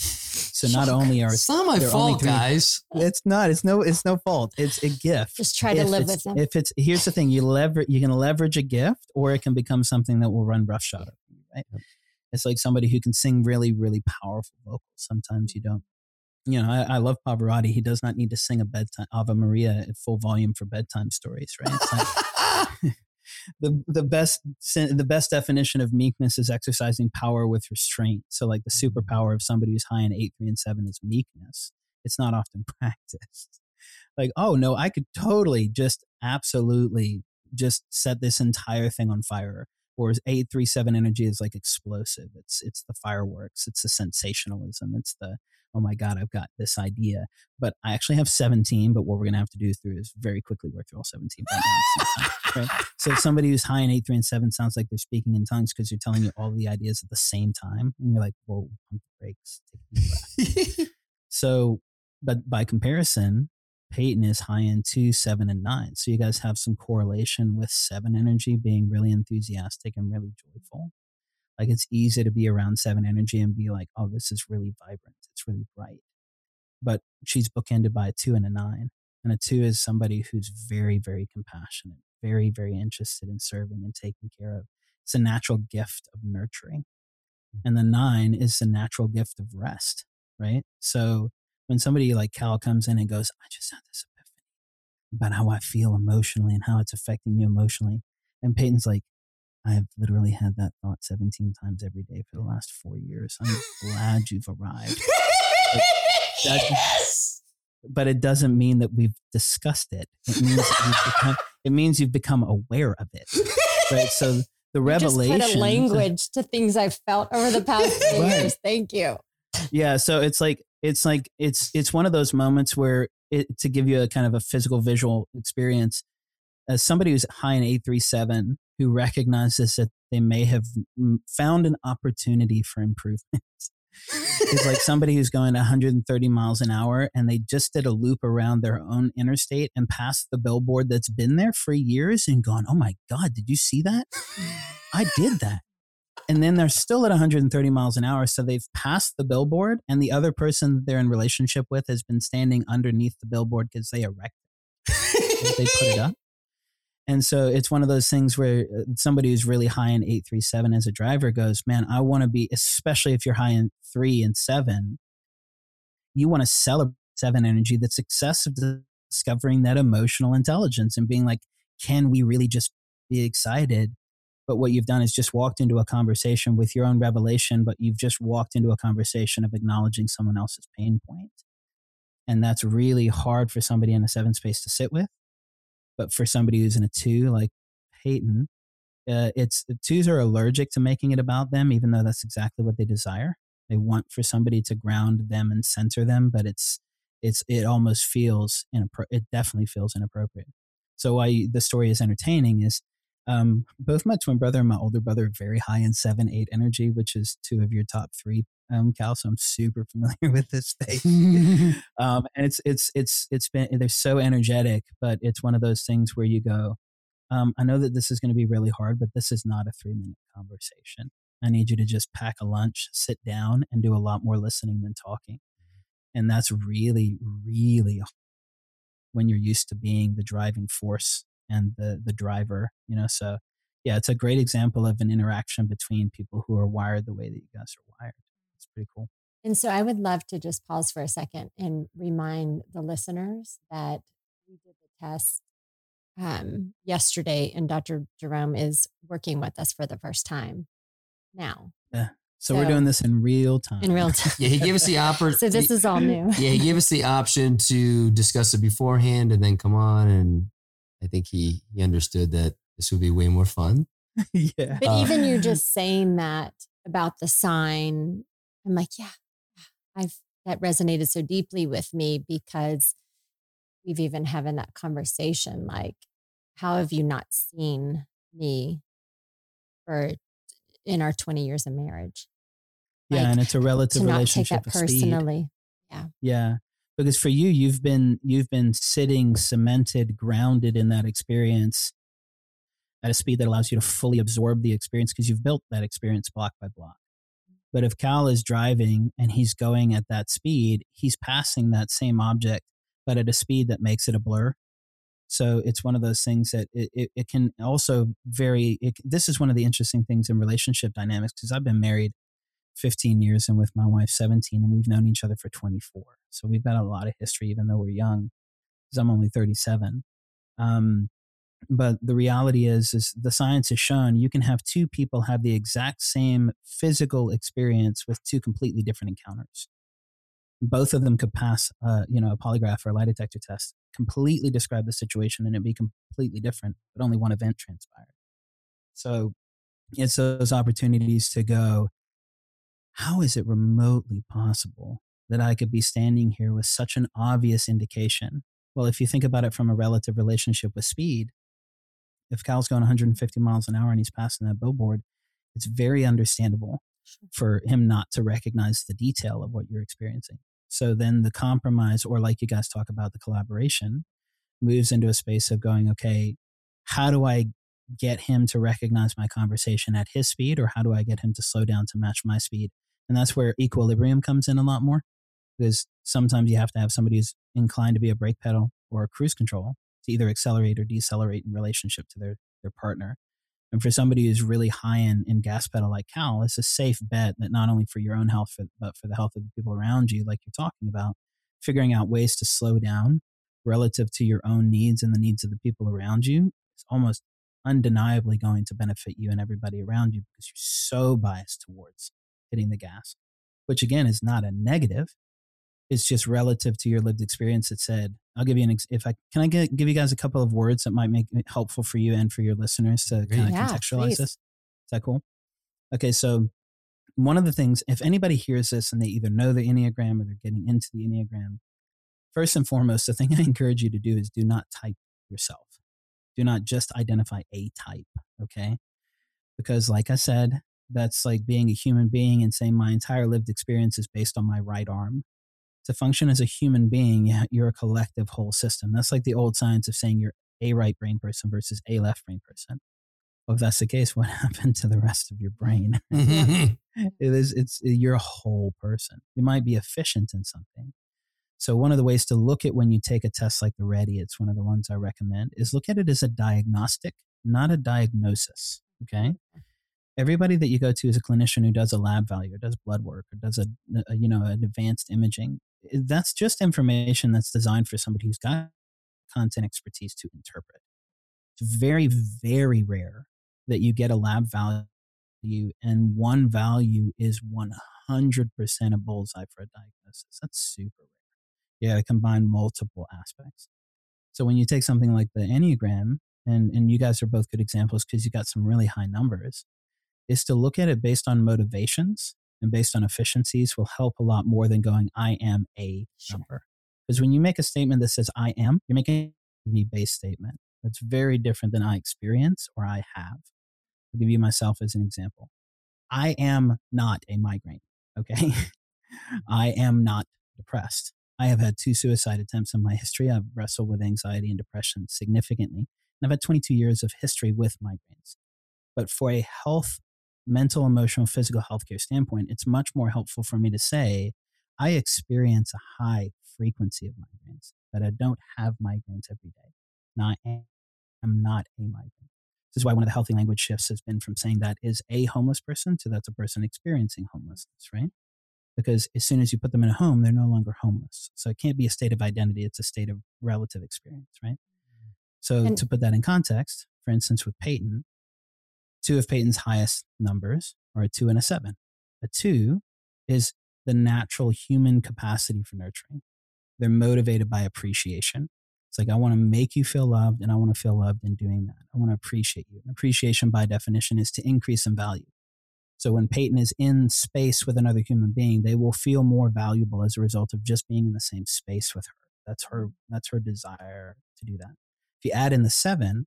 So not only are it's not my fault, guys. It's not. It's no. It's no fault. It's a gift. Just try to live with them. If it's here's the thing, you lever. You can leverage a gift, or it can become something that will run roughshod over you. Right? Yep. It's like somebody who can sing really, really powerful vocals. Sometimes you don't. You know, I, I love Pavarotti. He does not need to sing a bedtime Ave Maria at full volume for bedtime stories. Right? It's like, The the best the best definition of meekness is exercising power with restraint. So like the superpower of somebody who's high in eight, three, and seven is meekness. It's not often practiced. Like, oh no, I could totally just absolutely just set this entire thing on fire. Whereas eight, three, seven energy is like explosive. It's it's the fireworks. It's the sensationalism. It's the oh my God, I've got this idea. But I actually have seventeen, but what we're going to have to do through is very quickly work through all seventeen. Right? So somebody who's high in eight, three, and seven sounds like they're speaking in tongues because you're telling you all the ideas at the same time. And you're like, whoa, pump the brakes. Take a breath. So, but by comparison, Peyton is high in two, seven, and nine. So you guys have some correlation with seven energy being really enthusiastic and really joyful. Like it's easy to be around seven energy and be like, oh, this is really vibrant. It's really bright. But she's bookended by a two and a nine. And a two is somebody who's very, very compassionate, very, very interested in serving and taking care of. It's a natural gift of nurturing. And the nine is the natural gift of rest, right? So when somebody like Cal comes in and goes, I just had this epiphany about how I feel emotionally and how it's affecting you emotionally. And Peyton's like, I've literally had that thought seventeen times every day for the last four years. I'm glad you've arrived. Yes! But it doesn't mean that we've discussed it. It means, you've, become, it means you've become aware of it. Right? So the revelation. You just put a language to things I've felt over the past few right. years. Thank you. Yeah. So it's like, it's like, it's, it's one of those moments where it, to give you a kind of a physical visual experience, as somebody who's high in eight three seven, who recognizes that they may have found an opportunity for improvement. It's like somebody who's going one hundred thirty miles an hour and they just did a loop around their own interstate and passed the billboard that's been there for years and gone, oh my God, did you see that? I did that. And then they're still at one hundred thirty miles an hour. So they've passed the billboard and the other person they're in relationship with has been standing underneath the billboard because they erected it. They put it up. And so it's one of those things where somebody who's really high in eight, three, seven as a driver goes, man, I want to be, especially if you're high in three and seven, you want to celebrate seven energy that's excessive to discovering that emotional intelligence and being like, can we really just be excited? But what you've done is just walked into a conversation with your own revelation, but you've just walked into a conversation of acknowledging someone else's pain point. And that's really hard for somebody in a seven space to sit with. But for somebody who's in a two, like Peyton, uh, it's the twos are allergic to making it about them, even though that's exactly what they desire. They want for somebody to ground them and center them, but it's it's it almost feels inappro- it definitely feels inappropriate. So why the story is entertaining is um, both my twin brother and my older brother are very high in seven, eight energy, which is two of your top three, um, Cal. So I'm super familiar with this space. um, and it's, it's, it's, it's been, they're so energetic, but it's one of those things where you go, um, I know that this is going to be really hard, but this is not a three minute conversation. I need you to just pack a lunch, sit down and do a lot more listening than talking. And that's really, really hard when you're used to being the driving force and the the driver, you know. So yeah, it's a great example of an interaction between people who are wired the way that you guys are wired. It's pretty cool. And so I would love to just pause for a second and remind the listeners that we did the test um, yesterday and Doctor Jerome is working with us for the first time now. Yeah. So, so we're doing this in real time. In real time. Yeah, he gave us the option. So this is all new. Yeah, he gave us the option to discuss it beforehand and then come on and I think he, he understood that this would be way more fun. Yeah. But uh, even you just saying that about the sign, I'm like, yeah, I've that resonated so deeply with me because we've even having that conversation. Like, how have you not seen me for in our twenty years of marriage? Like, yeah, and it's a relative to relationship. Not take that personally. Yeah. Yeah. Because for you, you've been you've been sitting, cemented, grounded in that experience at a speed that allows you to fully absorb the experience because you've built that experience block by block. But if Cal is driving and he's going at that speed, he's passing that same object, but at a speed that makes it a blur. So it's one of those things that it, it, it can also vary. It, this is one of the interesting things in relationship dynamics because I've been married fifteen years and with my wife seventeen, and we've known each other for twenty-four. So we've got a lot of history, even though we're young, because I'm only thirty-seven. Um, but the reality is, is the science has shown you can have two people have the exact same physical experience with two completely different encounters. Both of them could pass, uh, you know, a polygraph or a lie detector test, completely describe the situation, and it'd be completely different, but only one event transpired. So it's those opportunities to go, how is it remotely possible that I could be standing here with such an obvious indication? Well, if you think about it from a relative relationship with speed, if Cal's going one hundred fifty miles an hour and he's passing that billboard, it's very understandable for him not to recognize the detail of what you're experiencing. So then the compromise, or like you guys talk about, the collaboration, moves into a space of going, okay, how do I get him to recognize my conversation at his speed, or how do I get him to slow down to match my speed? And that's where equilibrium comes in a lot more, because sometimes you have to have somebody who's inclined to be a brake pedal or a cruise control to either accelerate or decelerate in relationship to their, their partner. And for somebody who's really high in, in gas pedal like Cal, it's a safe bet that not only for your own health, but for the health of the people around you, like you're talking about, figuring out ways to slow down relative to your own needs and the needs of the people around you is almost undeniably going to benefit you and everybody around you because you're so biased towards hitting the gas, which again is not a negative. It's just relative to your lived experience. It said, I'll give you an, ex- if I, can I get, give you guys a couple of words that might make it helpful for you and for your listeners to kind of yeah, contextualize please. This? Is that cool? Okay. So one of the things, if anybody hears this and they either know the Enneagram or they're getting into the Enneagram, first and foremost, the thing I encourage you to do is do not type yourself. Do not just identify a type. Okay. Because like I said, that's like being a human being and saying my entire lived experience is based on my right arm. To function as a human being, you're a collective whole system. That's like the old science of saying you're a right brain person versus a left brain person. Well, if that's the case, what happened to the rest of your brain? it is, it's, you're a whole person. You might be efficient in something. So one of the ways to look at when you take a test like the RHETI, it's one of the ones I recommend, is look at it as a diagnostic, not a diagnosis. Okay. Everybody that you go to is a clinician who does a lab value or does blood work or does a, a you know, an advanced imaging. That's just information that's designed for somebody who's got content expertise to interpret. It's very, very rare that you get a lab value and one value is one hundred percent a bullseye for a diagnosis. That's super rare. You got to combine multiple aspects. So when you take something like the Enneagram, and, and you guys are both good examples because you got some really high numbers, is to look at it based on motivations. And based on efficiencies will help a lot more than going, I am a number. Because when you make a statement that says, I am, you're making a need-based statement. That's very different than I experience or I have. I'll give you myself as an example. I am not a migraine, okay? I am not depressed. I have had two suicide attempts in my history. I've wrestled with anxiety and depression significantly. And I've had twenty-two years of history with migraines. But for a health mental, emotional, physical healthcare standpoint, it's much more helpful for me to say, I experience a high frequency of migraines, but I don't have migraines every day. Now, I am not a migraine. This is why one of the healthy language shifts has been from saying that is a homeless person to that's a person experiencing homelessness, right? Because as soon as you put them in a home, they're no longer homeless. So it can't be a state of identity. It's a state of relative experience, right? So and- to put that in context, for instance, with Peyton, two of Peyton's highest numbers are a two and a seven. A two is the natural human capacity for nurturing. They're motivated by appreciation. It's like, I want to make you feel loved, and I want to feel loved in doing that. I want to appreciate you. And appreciation by definition is to increase in value. So when Peyton is in space with another human being, they will feel more valuable as a result of just being in the same space with her. That's her, that's her desire to do that. If you add in the seven,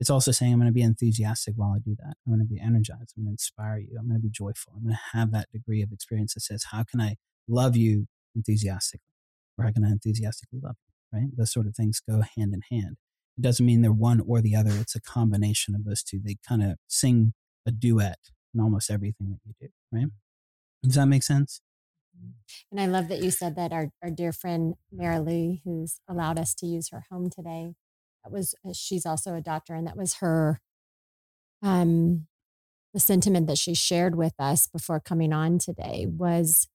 it's also saying, I'm going to be enthusiastic while I do that. I'm going to be energized. I'm going to inspire you. I'm going to be joyful. I'm going to have that degree of experience that says, how can I love you enthusiastically? Or how can I enthusiastically love you, right? Those sort of things go hand in hand. It doesn't mean they're one or the other. It's a combination of those two. They kind of sing a duet in almost everything that you do, right? Does that make sense? And I love that you said that our, our dear friend, Mary Lee, who's allowed us to use her home today, that was, she's also a doctor, and that was her, um, the sentiment that she shared with us before coming on today was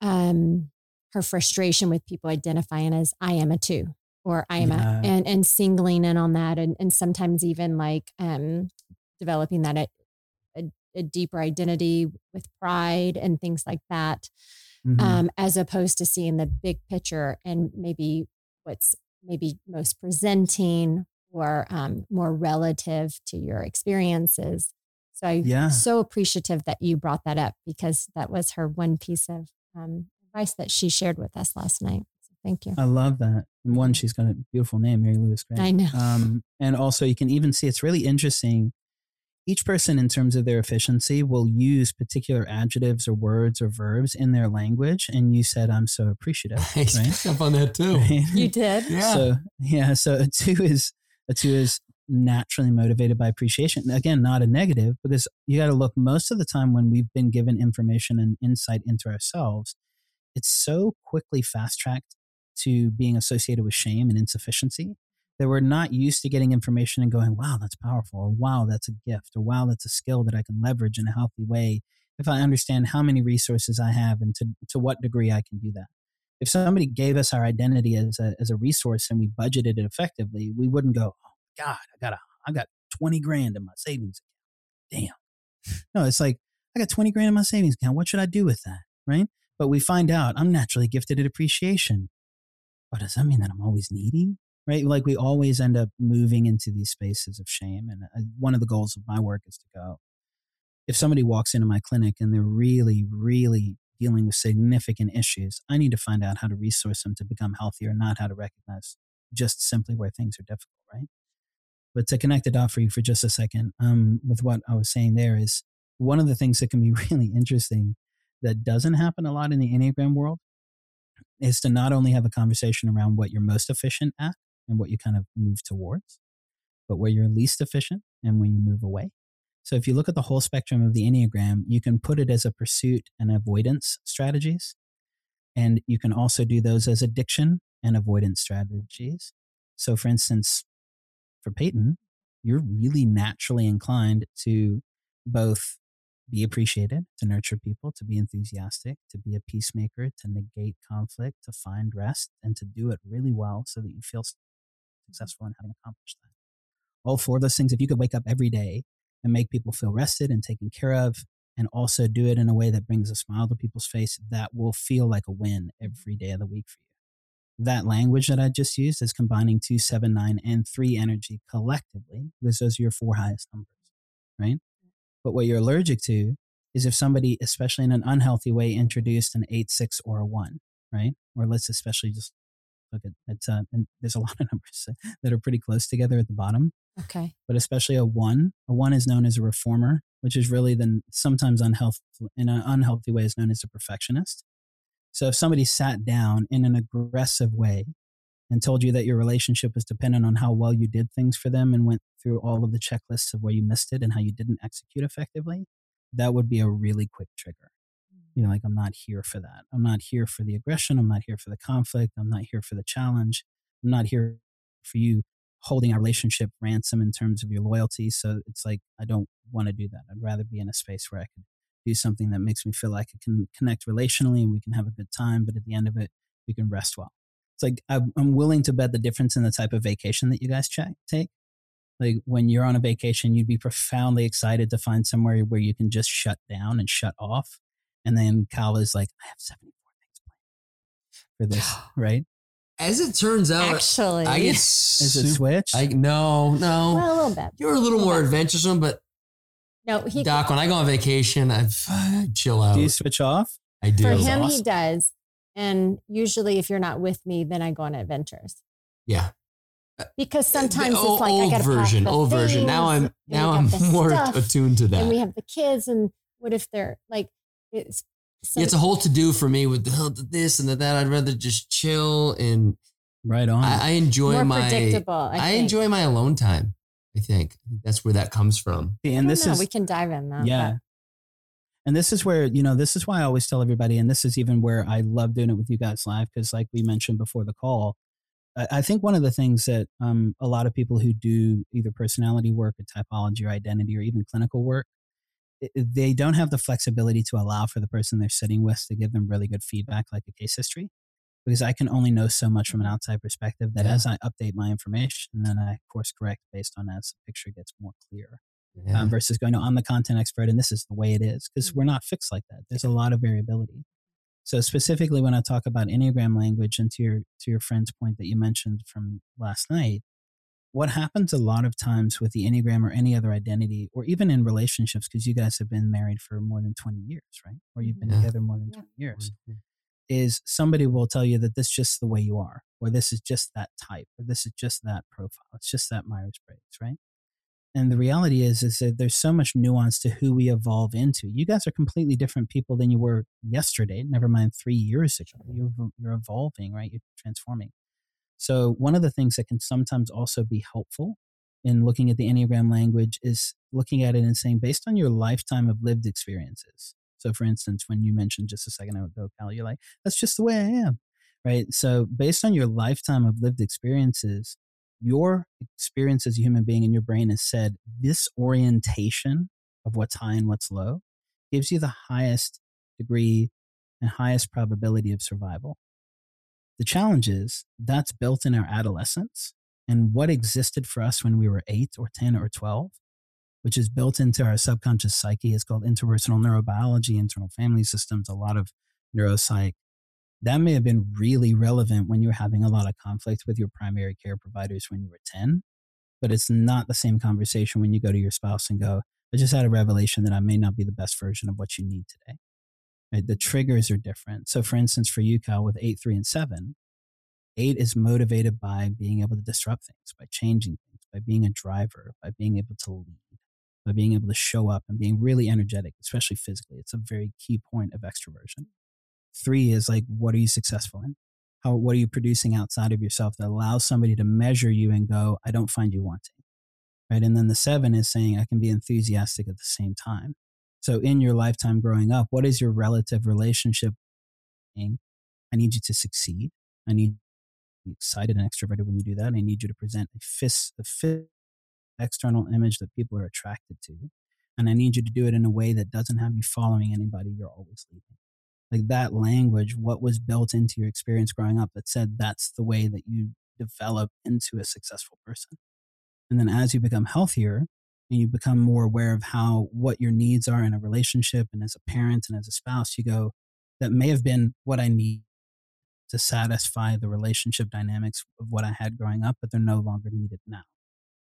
um, her frustration with people identifying as I am a two or I am yeah. a, and, and singling in on that. And, and sometimes even like um, developing that at, a deeper identity with pride and things like that, mm-hmm. um, as opposed to seeing the big picture and maybe what's maybe most presenting or um, more relative to your experiences. So I'm yeah. so appreciative that you brought that up, because that was her one piece of um, advice that she shared with us last night. So thank you. I love that. And one, she's got a beautiful name, Mary Louise Gray. I know. Um, and also you can even see, it's really interesting. Each person, in terms of their efficiency, will use particular adjectives or words or verbs in their language. And you said, I'm so appreciative. I right? picked up on that too. Right? You did. Yeah. So, yeah. So a two is, a two is naturally motivated by appreciation. Again, not a negative, because you got to look, most of the time when we've been given information and insight into ourselves, it's so quickly fast-tracked to being associated with shame and insufficiency, that we're not used to getting information and going, wow, that's powerful, or wow, that's a gift, or wow, that's a skill that I can leverage in a healthy way if I understand how many resources I have and to, to what degree I can do that. If somebody gave us our identity as a as a resource and we budgeted it effectively, we wouldn't go, oh God, I got a, I got twenty grand in my savings account. Damn. No, it's like, I got twenty grand in my savings account. What should I do with that, right? But we find out I'm naturally gifted at appreciation. But does that mean that I'm always needy? Right? Like we always end up moving into these spaces of shame. And one of the goals of my work is to go, if somebody walks into my clinic and they're really, really dealing with significant issues, I need to find out how to resource them to become healthier, not how to recognize just simply where things are difficult, right? But to connect the dot for you for just a second, um, with what I was saying there is one of the things that can be really interesting that doesn't happen a lot in the Enneagram world is to not only have a conversation around what you're most efficient at, and what you kind of move towards, but where you're least efficient and when you move away. So if you look at the whole spectrum of the Enneagram, you can put it as a pursuit and avoidance strategies. And you can also do those as addiction and avoidance strategies. So for instance, for Peyton, you're really naturally inclined to both be appreciated, to nurture people, to be enthusiastic, to be a peacemaker, to negate conflict, to find rest, and to do it really well so that you feel successful in having accomplished that. All four of those things, if you could wake up every day and make people feel rested and taken care of, and also do it in a way that brings a smile to people's face, that will feel like a win every day of the week for you. That language that I just used is combining two, seven, nine, and three energy collectively, because those are your four highest numbers, right? But what you're allergic to is if somebody, especially in an unhealthy way, introduced an eight, six, or a one, right? Or let's especially just look at it's uh, and there's a lot of numbers that are pretty close together at the bottom. Okay. But especially a one, a one is known as a reformer, which is really then sometimes unhealthy in an unhealthy way is known as a perfectionist. So if somebody sat down in an aggressive way and told you that your relationship was dependent on how well you did things for them and went through all of the checklists of where you missed it and how you didn't execute effectively, that would be a really quick trigger. You know, like, I'm not here for that. I'm not here for the aggression. I'm not here for the conflict. I'm not here for the challenge. I'm not here for you holding our relationship ransom in terms of your loyalty. So it's like, I don't want to do that. I'd rather be in a space where I can do something that makes me feel like I can connect relationally and we can have a good time. But at the end of it, we can rest well. It's like, I'm willing to bet the difference in the type of vacation that you guys check, take. Like when you're on a vacation, you'd be profoundly excited to find somewhere where you can just shut down and shut off. And then Kyle is like, I have seventy-four things planned for this, right? As it turns out, actually, I get is it switched? I, no, no. Well, a little bit. You're a little, a little more bit. Adventuresome, but no, he Doc, can. When I go on vacation, I chill out. Do you switch off? I do. For him, awesome. He does. And usually if you're not with me, then I go on adventures. Yeah. Because sometimes the, the, it's like old I got to version, pack the old things, version. Now I'm now I'm more stuff, attuned to that. And we have the kids, and what if they're like, It's, so yeah, it's a whole to do for me with the, this and the, that. I'd rather just chill and Right on. I, I enjoy More my predictable, I, I enjoy my alone time. I think that's where that comes from. And this know, is we can dive in that. Yeah. But. And this is where, you know, this is why I always tell everybody, and this is even where I love doing it with you guys live, because like we mentioned before the call, I, I think one of the things that um, a lot of people who do either personality work or typology or identity or even clinical work, it, they don't have the flexibility to allow for the person they're sitting with to give them really good feedback, like a case history. Because I can only know so much from an outside perspective that yeah. as I update my information, and then I course correct based on as the picture gets more clear yeah. um, versus going, no, I'm the content expert and this is the way it is. Because we're not fixed like that. There's a lot of variability. So specifically when I talk about Enneagram language and to your, to your friend's point that you mentioned from last night, what happens a lot of times with the Enneagram or any other identity or even in relationships, because you guys have been married for more than twenty years, right? Or you've been yeah. together more than twenty years. Yeah. Is somebody will tell you that this is just the way you are, or this is just that type, or this is just that profile. It's just that Myers-Briggs, right? And the reality is, is that there's so much nuance to who we evolve into. You guys are completely different people than you were yesterday, never mind three years ago. You're, you're evolving, right? You're transforming. So one of the things that can sometimes also be helpful in looking at the Enneagram language is looking at it and saying, based on your lifetime of lived experiences, so for instance, when you mentioned just a second ago, Cal, you're like, that's just the way I am, right? So based on your lifetime of lived experiences, your experience as a human being in your brain has said this orientation of what's high and what's low gives you the highest degree and highest probability of survival. The challenge is that's built in our adolescence and what existed for us when we were eight or ten or twelve. Which is built into our subconscious psyche. It's called interpersonal neurobiology, internal family systems, a lot of neuropsych. That may have been really relevant when you were having a lot of conflict with your primary care providers when you were ten, but it's not the same conversation when you go to your spouse and go, I just had a revelation that I may not be the best version of what you need today. Right? The triggers are different. So for instance, for you, Kyle, with eight, three, and seven, eight is motivated by being able to disrupt things, by changing things, by being a driver, by being able to lead. By being able to show up and being really energetic, especially physically. It's a very key point of extroversion. Three is like, what are you successful in? How, what are you producing outside of yourself that allows somebody to measure you and go, I don't find you wanting, right? And then the seven is saying, I can be enthusiastic at the same time. So in your lifetime growing up, what is your relative relationship? I need you to succeed. I need you to be excited and extroverted when you do that. And I need you to present a fist, a fist. external image that people are attracted to. And I need you to do it in a way that doesn't have you following anybody. You're always leading. Like that language, what was built into your experience growing up that said that's the way that you develop into a successful person. And then as you become healthier and you become more aware of how, what your needs are in a relationship and as a parent and as a spouse, you go, that may have been what I need to satisfy the relationship dynamics of what I had growing up, but they're no longer needed now.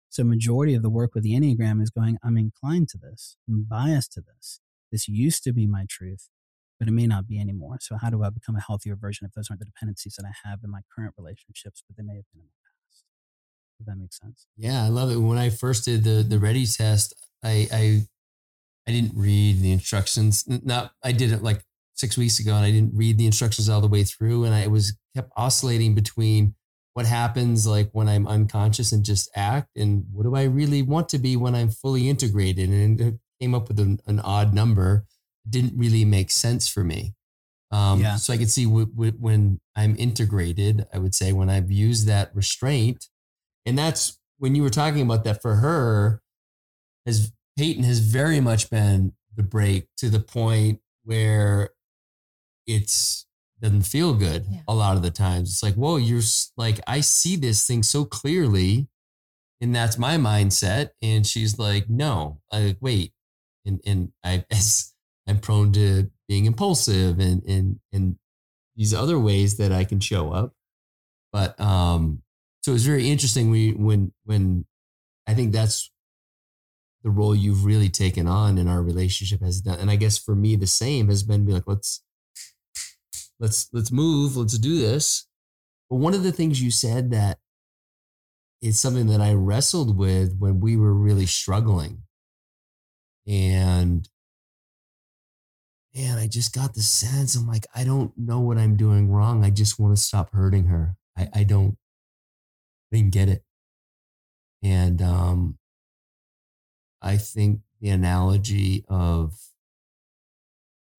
So majority of the work with the Enneagram is going, I'm inclined to this, I'm biased to this. This used to be my truth, but it may not be anymore. So how do I become a healthier version if those aren't the dependencies that I have in my current relationships, but they may have been in my past? If that makes sense. Yeah, I love it. When I first did the the RHETI test, I I, I didn't read the instructions. Not I did it like six weeks ago, and I didn't read the instructions all the way through, and I was kept oscillating between. What happens like when I'm unconscious and just act, and what do I really want to be when I'm fully integrated? And it came up with an, an odd number. It didn't really make sense for me. Um, yeah. So I could see w- w- when I'm integrated, I would say when I've used that restraint, and that's when you were talking about that for her, as Peyton has very much been the break to the point where it's, doesn't feel good yeah. a lot of the times. It's like, whoa, you're like, I see this thing so clearly and that's my mindset. And she's like, no, I wait. And, and I, I'm prone to being impulsive and, and, and these other ways that I can show up. But, um, so it's very interesting. We, when, when I think that's the role you've really taken on in our relationship has done. And I guess for me, the same has been be like, let's, Let's let's move. Let's do this. But one of the things you said that is something that I wrestled with when we were really struggling, and man, I just got the sense I'm like I don't know what I'm doing wrong. I just want to stop hurting her. I, I don't They can get it. And um, I think the analogy of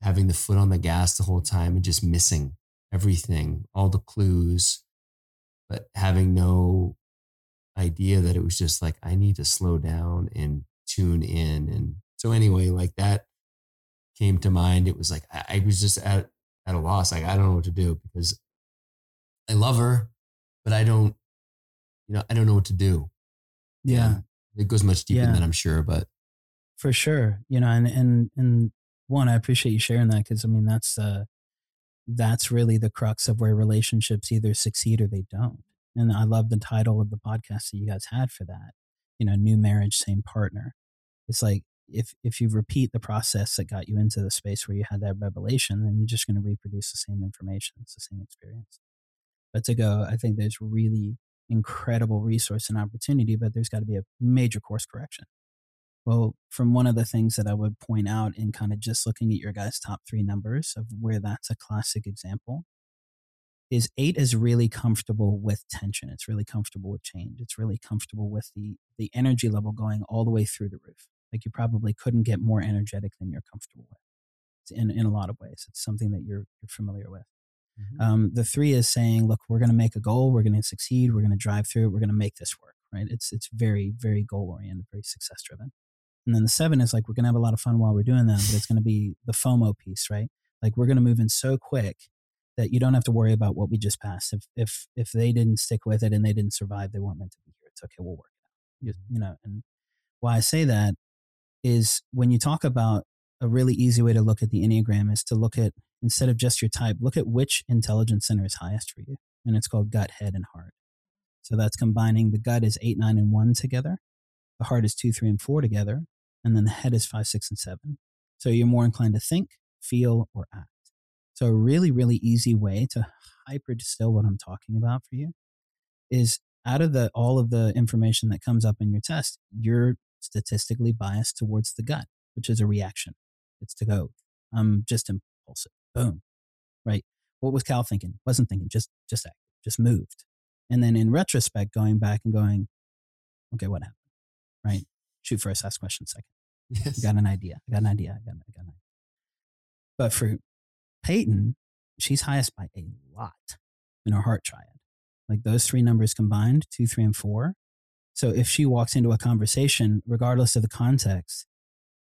having the foot on the gas the whole time and just missing everything, all the clues, but having no idea that it was just like, I need to slow down and tune in. And so anyway, like that came to mind. It was like, I, I was just at, at a loss. Like, I don't know what to do because I love her, but I don't, you know, I don't know what to do. Yeah. Um, it goes much deeper yeah. than I'm sure, but. For sure. You know, and, and, and one, I appreciate you sharing that. Cause I mean, that's, uh, that's really the crux of where relationships either succeed or they don't. And I love the title of the podcast that you guys had for that, you know, new marriage, same partner. It's like, if, if you repeat the process that got you into the space where you had that revelation, then you're just going to reproduce the same information. It's the same experience. But to go, I think there's really incredible resource and opportunity, but there's got to be a major course correction. Well, from one of the things that I would point out in kind of just looking at your guys' top three numbers of where that's a classic example is eight is really comfortable with tension. It's really comfortable with change. It's really comfortable with the the energy level going all the way through the roof. Like you probably couldn't get more energetic than you're comfortable with. It's in, in a lot of ways, it's something that you're, you're familiar with. Mm-hmm. Um, the three is saying, look, we're going to make a goal. We're going to succeed. We're going to drive through it. We're going to make this work, right? It's, it's very, very goal-oriented, very success-driven. And then the seven is like, we're going to have a lot of fun while we're doing that, but it's going to be the FOMO piece, right? Like we're going to move in so quick that you don't have to worry about what we just passed. If if if they didn't stick with it and they didn't survive, they weren't meant to be here. It's okay, we'll work it out. You know, and why I say that is when you talk about a really easy way to look at the Enneagram is to look at, instead of just your type, look at which intelligence center is highest for you. And it's called gut, head, and heart. So that's combining the gut is eight, nine, and one together. The heart is two, three, and four together. And then the head is five, six, and seven. So you're more inclined to think, feel, or act. So a really, really easy way to hyper distill what I'm talking about for you is out of the all of the information that comes up in your test, you're statistically biased towards the gut, which is a reaction. It's to go, I'm just impulsive. Boom. Right? What was Cal thinking? Wasn't thinking, just just act, just moved. And then in retrospect, going back and going, okay, what happened? Right? Shoot first, ask question second. Yes. I got an idea. I got an idea. I got an idea. But for Peyton, she's highest by a lot in her heart triad. Like those three numbers combined, two, three, and four. So if she walks into a conversation, regardless of the context,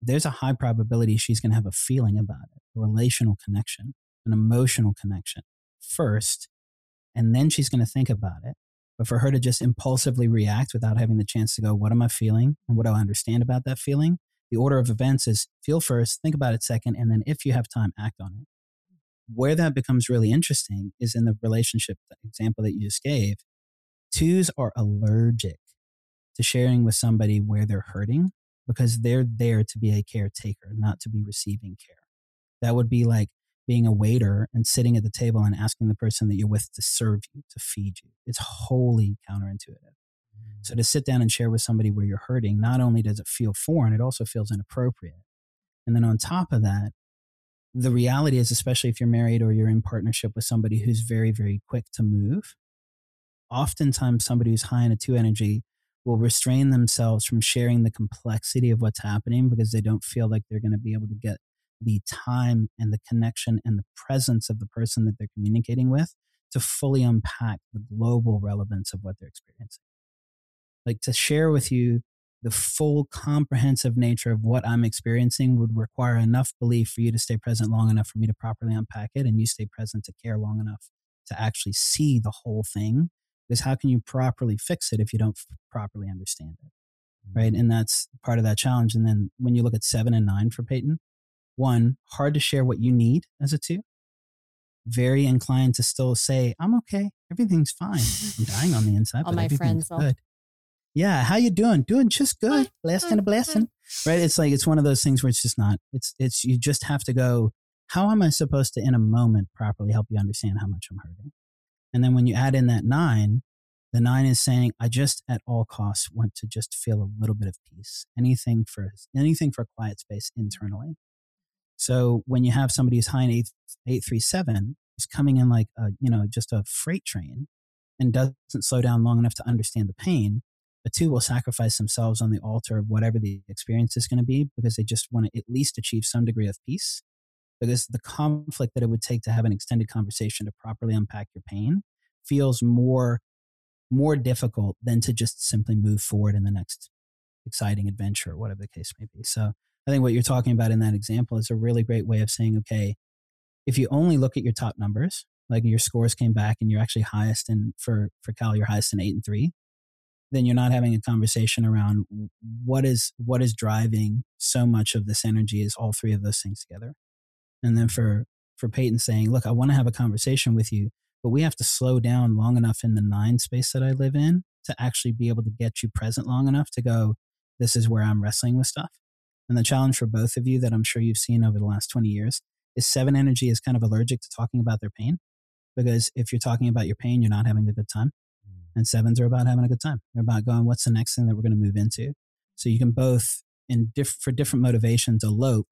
there's a high probability she's going to have a feeling about it, a relational connection, an emotional connection first, and then she's going to think about it. But for her to just impulsively react without having the chance to go, what am I feeling? And what do I understand about that feeling? The order of events is feel first, think about it second, and then if you have time, act on it. Where that becomes really interesting is in the relationship example that you just gave. Twos are allergic to sharing with somebody where they're hurting because they're there to be a caretaker, not to be receiving care. That would be like being a waiter and sitting at the table and asking the person that you're with to serve you, to feed you. It's wholly counterintuitive. Mm. So to sit down and share with somebody where you're hurting, not only does it feel foreign, it also feels inappropriate. And then on top of that, the reality is, especially if you're married or you're in partnership with somebody who's very, very quick to move, oftentimes somebody who's high in a two energy will restrain themselves from sharing the complexity of what's happening because they don't feel like they're going to be able to get the time and the connection and the presence of the person that they're communicating with to fully unpack the global relevance of what they're experiencing. Like to share with you the full comprehensive nature of what I'm experiencing would require enough belief for you to stay present long enough for me to properly unpack it, and you stay present to care long enough to actually see the whole thing. Because how can you properly fix it if you don't f- properly understand it, right? And that's part of that challenge. And then when you look at seven and nine for Peyton, one, hard to share what you need as a two. Very inclined to still say, I'm okay. Everything's fine. I'm dying on the inside. All but my friends good. All- Yeah, how you doing? Doing just good. Blessing a blessing. Right? It's like, it's one of those things where it's just not, it's, it's, you just have to go, how am I supposed to in a moment properly help you understand how much I'm hurting? And then when you add in that nine, the nine is saying, I just at all costs want to just feel a little bit of peace. Anything for, anything for a quiet space internally. So when you have somebody who's high in eight, eight, three, seven, who's coming in like a, you know, just a freight train, and doesn't slow down long enough to understand the pain, the two will sacrifice themselves on the altar of whatever the experience is going to be, because they just want to at least achieve some degree of peace. Because the conflict that it would take to have an extended conversation to properly unpack your pain feels more, more difficult than to just simply move forward in the next exciting adventure or whatever the case may be. So I think what you're talking about in that example is a really great way of saying, okay, if you only look at your top numbers, like your scores came back and you're actually highest in, for, for Cal, you're highest in eight and three, then you're not having a conversation around what is what is driving so much of this energy is all three of those things together. And then for, for Peyton saying, look, I want to have a conversation with you, but we have to slow down long enough in the nine space that I live in to actually be able to get you present long enough to go, this is where I'm wrestling with stuff. And the challenge for both of you that I'm sure you've seen over the last twenty years is seven energy is kind of allergic to talking about their pain, because if you're talking about your pain, you're not having a good time. And sevens are about having a good time. They're about going, what's the next thing that we're going to move into? So you can both, in diff- for different motivations, elope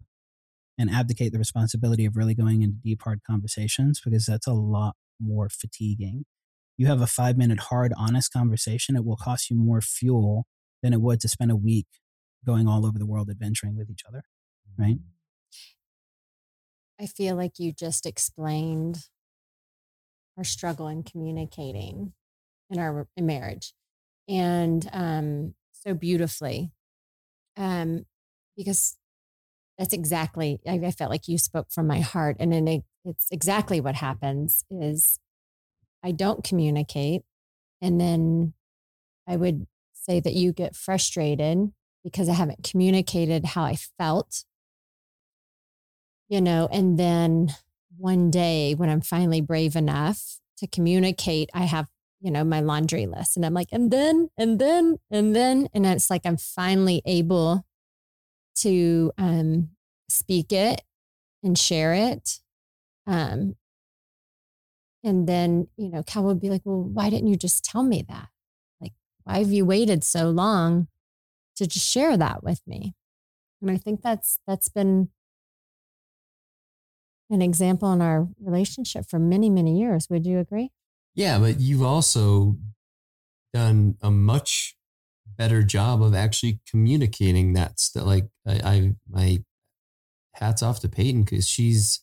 and abdicate the responsibility of really going into deep, hard conversations, because that's a lot more fatiguing. You have a five-minute hard, honest conversation. It will cost you more fuel than it would to spend a week going all over the world adventuring with each other, right? I feel like you just explained our struggle in communicating in our in marriage, and um, so beautifully, um, because that's exactly, I, I felt like you spoke from my heart. And in a, it's exactly what happens is I don't communicate. And then I would say that you get frustrated because I haven't communicated how I felt, you know, and then one day when I'm finally brave enough to communicate, I have, you know, my laundry list. And I'm like, and then, and then, and then, and it's like, I'm finally able to um, speak it and share it. Um, and then, you know, Cal would be like, well, why didn't you just tell me that? Like, why have you waited so long to just share that with me? And I think that's, that's been an example in our relationship for many, many years. Would you agree? Yeah, but you've also done a much better job of actually communicating that stuff. Like I, I, my hats off to Peyton, because she's,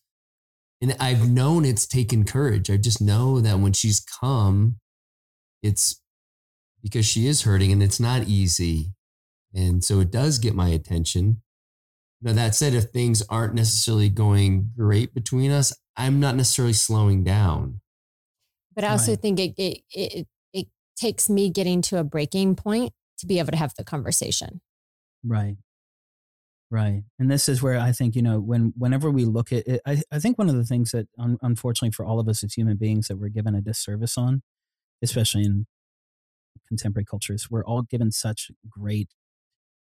and I've known it's taken courage. I just know that when she's come, it's because she is hurting and it's not easy. And so it does get my attention. Now that said, if things aren't necessarily going great between us, I'm not necessarily slowing down. But I also right. think it, it it it takes me getting to a breaking point to be able to have the conversation. Right. Right. And this is where I think, you know, when whenever we look at it, I, I think one of the things that un- unfortunately for all of us as human beings that we're given a disservice on, especially in contemporary cultures, we're all given such great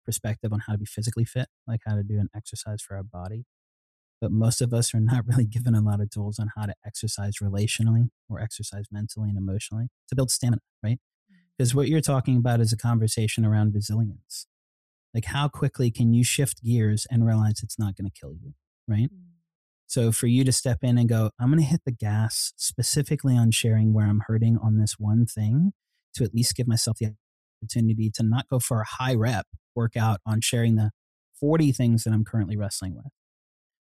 perspective on how to be physically fit, like how to do an exercise for our body. But most of us are not really given a lot of tools on how to exercise relationally or exercise mentally and emotionally to build stamina, right? Because what you're talking about is a conversation around resilience. Like how quickly can you shift gears and realize it's not going to kill you, right? Mm-hmm. So for you to step in and go, I'm going to hit the gas specifically on sharing where I'm hurting on this one thing to at least give myself the opportunity to not go for a high rep workout on sharing the forty things that I'm currently wrestling with.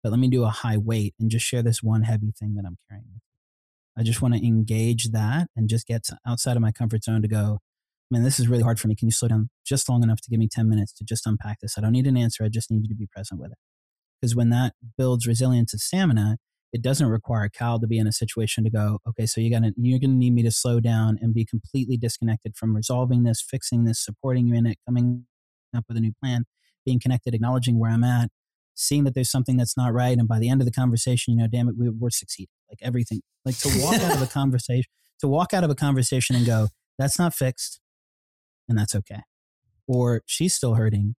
But let me do a high weight and just share this one heavy thing that I'm carrying with you. I just want to engage that and just get outside of my comfort zone to go, man, this is really hard for me. Can you slow down just long enough to give me ten minutes to just unpack this? I don't need an answer. I just need you to be present with it. Because when that builds resilience and stamina, it doesn't require Cal to be in a situation to go, okay, so you're gonna, you're going to need me to slow down and be completely disconnected from resolving this, fixing this, supporting you in it, coming up with a new plan, being connected, acknowledging where I'm at, seeing that there's something that's not right. And by the end of the conversation, you know, damn it, we, we're succeeding. Like everything, like to walk out of a conversation, to walk out of a conversation and go, that's not fixed and that's okay. Or she's still hurting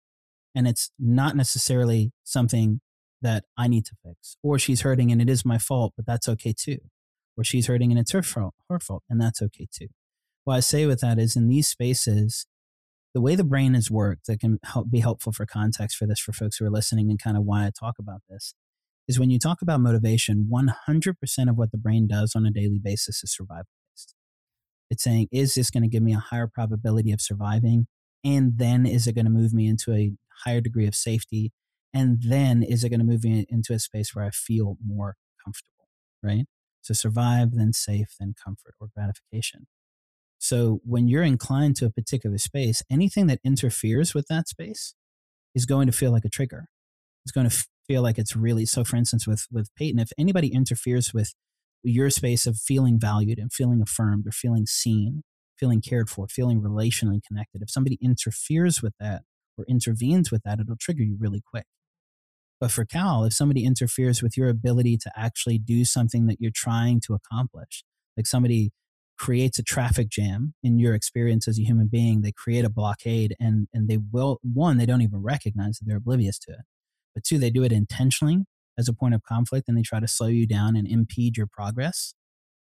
and it's not necessarily something that I need to fix. Or she's hurting and it is my fault, but that's okay too. Or she's hurting and it's her fault, her fault, and that's okay too. What I say with that is in these spaces, the way the brain is worked that can help be helpful for context for this, for folks who are listening and kind of why I talk about this is when you talk about motivation, one hundred percent of what the brain does on a daily basis is survival based. It's saying, is this going to give me a higher probability of surviving? And then is it going to move me into a higher degree of safety? And then is it going to move me into a space where I feel more comfortable, right? So survive, then safe, then comfort or gratification. So when you're inclined to a particular space, anything that interferes with that space is going to feel like a trigger. It's going to feel like it's really, so for instance, with, with Peyton, if anybody interferes with your space of feeling valued and feeling affirmed or feeling seen, feeling cared for, feeling relationally connected, if somebody interferes with that or intervenes with that, it'll trigger you really quick. But for Cal, if somebody interferes with your ability to actually do something that you're trying to accomplish, like somebody creates a traffic jam in your experience as a human being, they create a blockade and and they will, one, they don't even recognize that they're oblivious to it. But two, they do it intentionally as a point of conflict and they try to slow you down and impede your progress.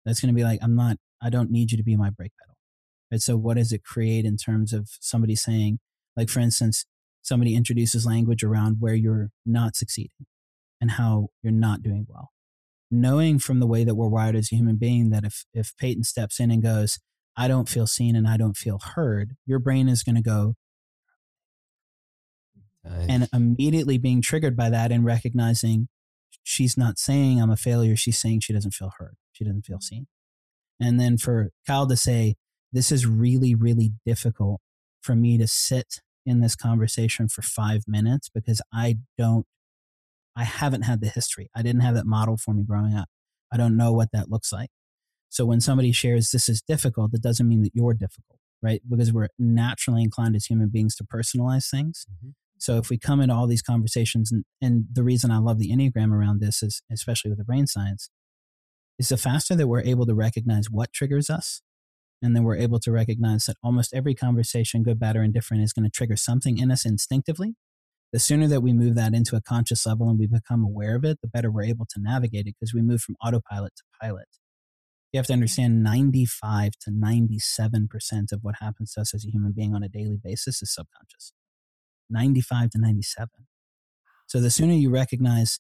That's going to be like, I'm not, I don't need you to be my brake pedal. Right? So what does it create in terms of somebody saying, like for instance, somebody introduces language around where you're not succeeding and how you're not doing well. Knowing from the way that we're wired as a human being that if, if Peyton steps in and goes, I don't feel seen and I don't feel heard, your brain is going to go, nice. And immediately being triggered by that and recognizing she's not saying I'm a failure. She's saying she doesn't feel heard. She doesn't feel seen. And then for Kyle to say, this is really, really difficult for me to sit in this conversation for five minutes because I don't, I haven't had the history. I didn't have that model for me growing up. I don't know what that looks like. So when somebody shares this is difficult, it doesn't mean that you're difficult, right? Because we're naturally inclined as human beings to personalize things. Mm-hmm. So if we come into all these conversations, and, and the reason I love the Enneagram around this is, especially with the brain science, is the faster that we're able to recognize what triggers us, and then we're able to recognize that almost every conversation, good, bad, or indifferent, is going to trigger something in us instinctively. The sooner that we move that into a conscious level and we become aware of it, the better we're able to navigate it because we move from autopilot to pilot. You have to understand ninety-five to ninety-seven percent of what happens to us as a human being on a daily basis is subconscious. ninety-five to ninety-seven. So the sooner you recognize,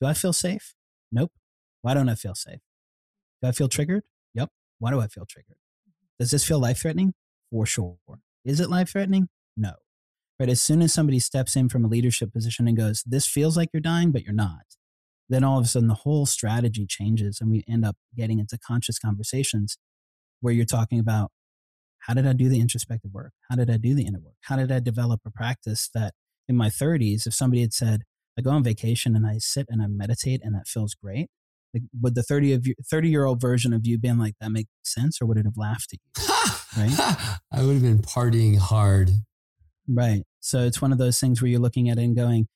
do I feel safe? Nope. Why don't I feel safe? Do I feel triggered? Yep. Why do I feel triggered? Does this feel life-threatening? For sure. Is it life-threatening? No. Right, as soon as somebody steps in from a leadership position and goes, this feels like you're dying, but you're not, then all of a sudden the whole strategy changes and we end up getting into conscious conversations where you're talking about, how did I do the introspective work? How did I do the inner work? How did I develop a practice that in my thirties, if somebody had said, I go on vacation and I sit and I meditate and that feels great, like, would the thirty-year-old version of you been like, that makes sense? Or would it have laughed at you? Right? I would have been partying hard. Right. So it's one of those things where you're looking at it and going,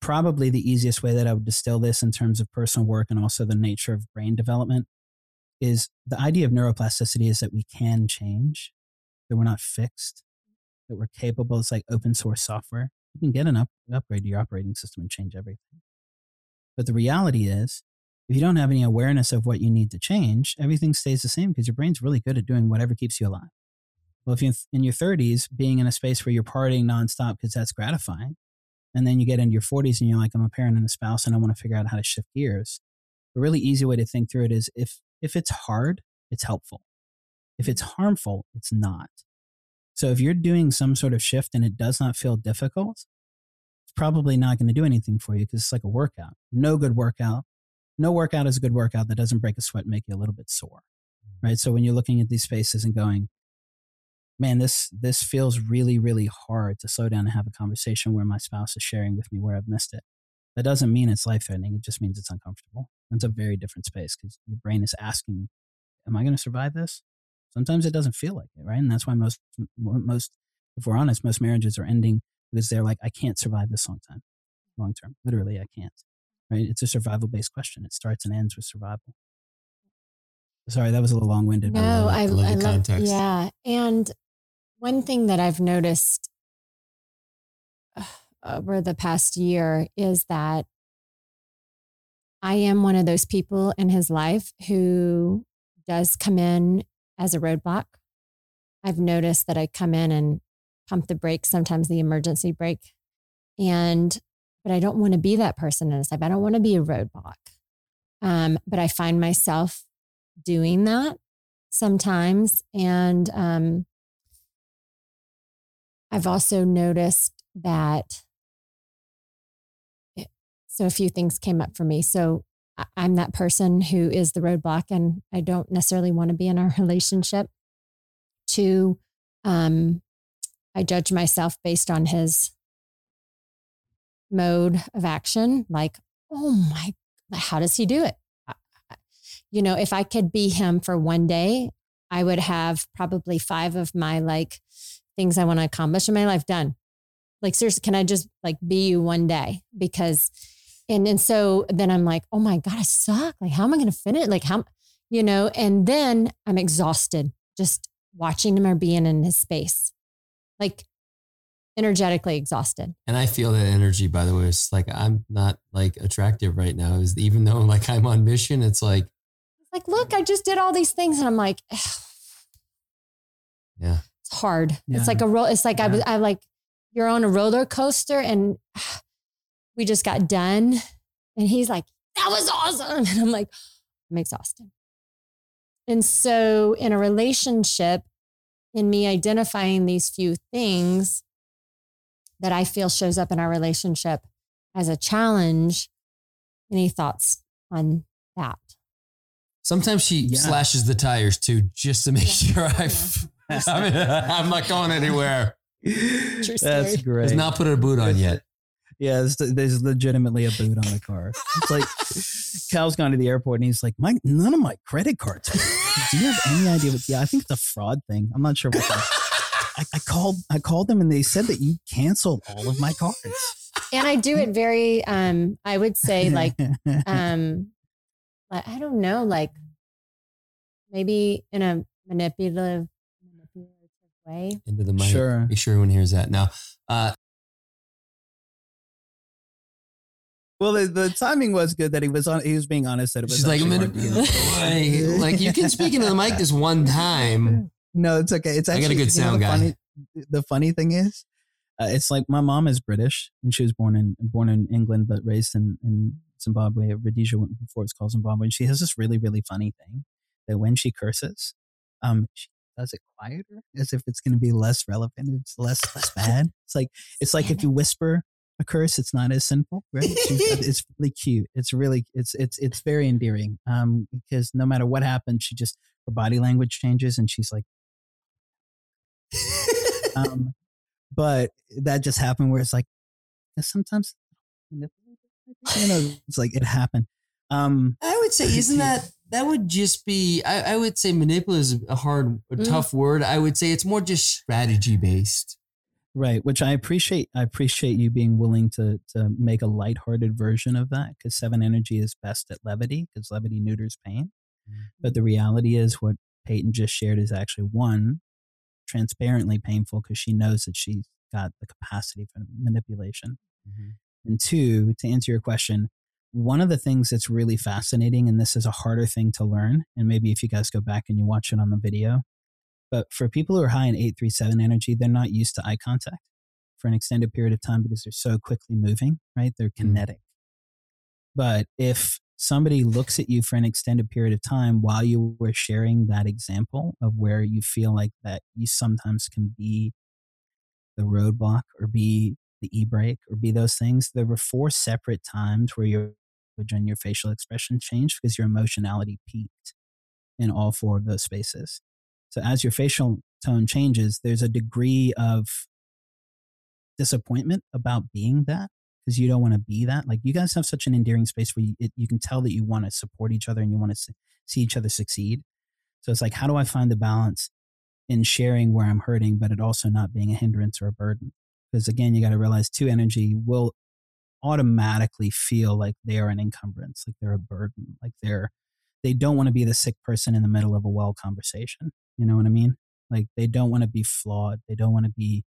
probably the easiest way that I would distill this in terms of personal work and also the nature of brain development is the idea of neuroplasticity is that we can change, that we're not fixed, that we're capable. It's like open source software. You can get an up, upgrade to your operating system and change everything. But the reality is, if you don't have any awareness of what you need to change, everything stays the same because your brain's really good at doing whatever keeps you alive. Well, if you're in your thirties, being in a space where you're partying nonstop because that's gratifying, and then you get into your forties and you're like, I'm a parent and a spouse and I want to figure out how to shift gears. A really easy way to think through it is if if it's hard, it's helpful. If it's harmful, it's not. So if you're doing some sort of shift and it does not feel difficult, it's probably not going to do anything for you because it's like a workout. No good workout. No workout is a good workout that doesn't break a sweat and make you a little bit sore, right? So when you're looking at these spaces and going, man, this this feels really, really hard to slow down and have a conversation where my spouse is sharing with me where I've missed it. That doesn't mean it's life-threatening. It just means it's uncomfortable. It's a very different space because your brain is asking, am I going to survive this? Sometimes it doesn't feel like it, right? And that's why most, most, if we're honest, most marriages are ending because they're like, I can't survive this long time, long term. Literally, I can't, right? It's a survival-based question. It starts and ends with survival. Sorry, that was a little long-winded. No, I, I, love, I, I love, yeah. And one thing that I've noticed over the past year is that I am one of those people in his life who does come in as a roadblock. I've noticed that I come in and pump the brake, sometimes the emergency brake. And, but I don't want to be that person in his life. I don't want to be a roadblock. Um, but I find myself doing that sometimes. And um, I've also noticed that, it, so a few things came up for me. So I, I'm that person who is the roadblock, and I don't necessarily want to be in a relationship. Two, um, I judge myself based on his mode of action. Like, oh my, how does he do it? You know, if I could be him for one day, I would have probably five of my like things I want to accomplish in my life done. Like, seriously, can I just like be you one day? Because, and, and so then I'm like, oh my God, I suck. Like, how am I going to finish? Like how, you know, and then I'm exhausted just watching him or being in his space, like energetically exhausted. And I feel that energy, by the way. It's like, I'm not like attractive right now, is even though like I'm on mission, it's like, Like, look, I just did all these things. And I'm like, ugh. Yeah, it's hard. Yeah. It's like a roll. It's like, yeah. I was, I like, you're on a roller coaster and ugh, we just got done. And he's like, that was awesome. And I'm like, I'm exhausted. And so in a relationship, in me identifying these few things that I feel shows up in our relationship as a challenge, any thoughts on that? Sometimes she yeah. slashes the tires too, just to make yeah. sure I f- yeah. I mean, I'm not going anywhere. That's great. Does not put a boot on yet. Yeah, there's legitimately a boot on the car. It's like Kyle's gone to the airport and he's like, "My none of my credit cards. Do you have any idea what? Yeah, I think it's a fraud thing. I'm not sure what. That, I, I called. I called them and they said that you canceled all of my cards. And I do it very. Um, I would say like. Um, I don't know, like maybe in a manipulative, manipulative way. Into the mic. Sure. Make sure everyone hears that now. Uh, well, the, the timing was good that he was on. He was being honest that it was. She's like, manipulative. Like, you can speak into the mic this one time. No, it's okay. It's actually. I got a good sound know, guy. Funny, the funny thing is, uh, it's like my mom is British and she was born in born in England but raised in. in Zimbabwe, Rhodesia before it's called Zimbabwe, and she has this really, really funny thing that when she curses, um, she does it quieter as if it's going to be less relevant. It's less less bad. It's like it's like if you whisper a curse, it's not as sinful, right? It's really cute. It's really it's it's it's very endearing. Um, because no matter what happens, she just her body language changes, and she's like, um, but that just happened where it's like sometimes. You know, it's like it happened. Um, I would say, isn't that that would just be? I, I would say manipulative is a hard, a mm. tough word. I would say it's more just strategy based, right? Which I appreciate. I appreciate you being willing to to make a lighthearted version of that, because seven energy is best at levity, because levity neuters pain. Mm. But the reality is, what Peyton just shared is actually one transparently painful, because she knows that she's got the capacity for manipulation. Mm-hmm. And two, to answer your question, one of the things that's really fascinating, and this is a harder thing to learn, and maybe if you guys go back and you watch it on the video, but for people who are high in eight three seven energy, they're not used to eye contact for an extended period of time because they're so quickly moving, right? They're kinetic. But if somebody looks at you for an extended period of time while you were sharing that example of where you feel like that you sometimes can be the roadblock or be the e-brake or be those things, there were four separate times where your language and your facial expression changed because your emotionality peaked in all four of those spaces. So as your facial tone changes, there's a degree of disappointment about being that because you don't want to be that. Like you guys have such an endearing space where you, it, you can tell that you want to support each other and you want to see each other succeed. So it's like, how do I find the balance in sharing where I'm hurting, but it also not being a hindrance or a burden? Because again, you got to realize two energy will automatically feel like they are an encumbrance, like they're a burden, like they're, they don't want to be the sick person in the middle of a well conversation. You know what I mean? Like they don't want to be flawed. They don't want to be,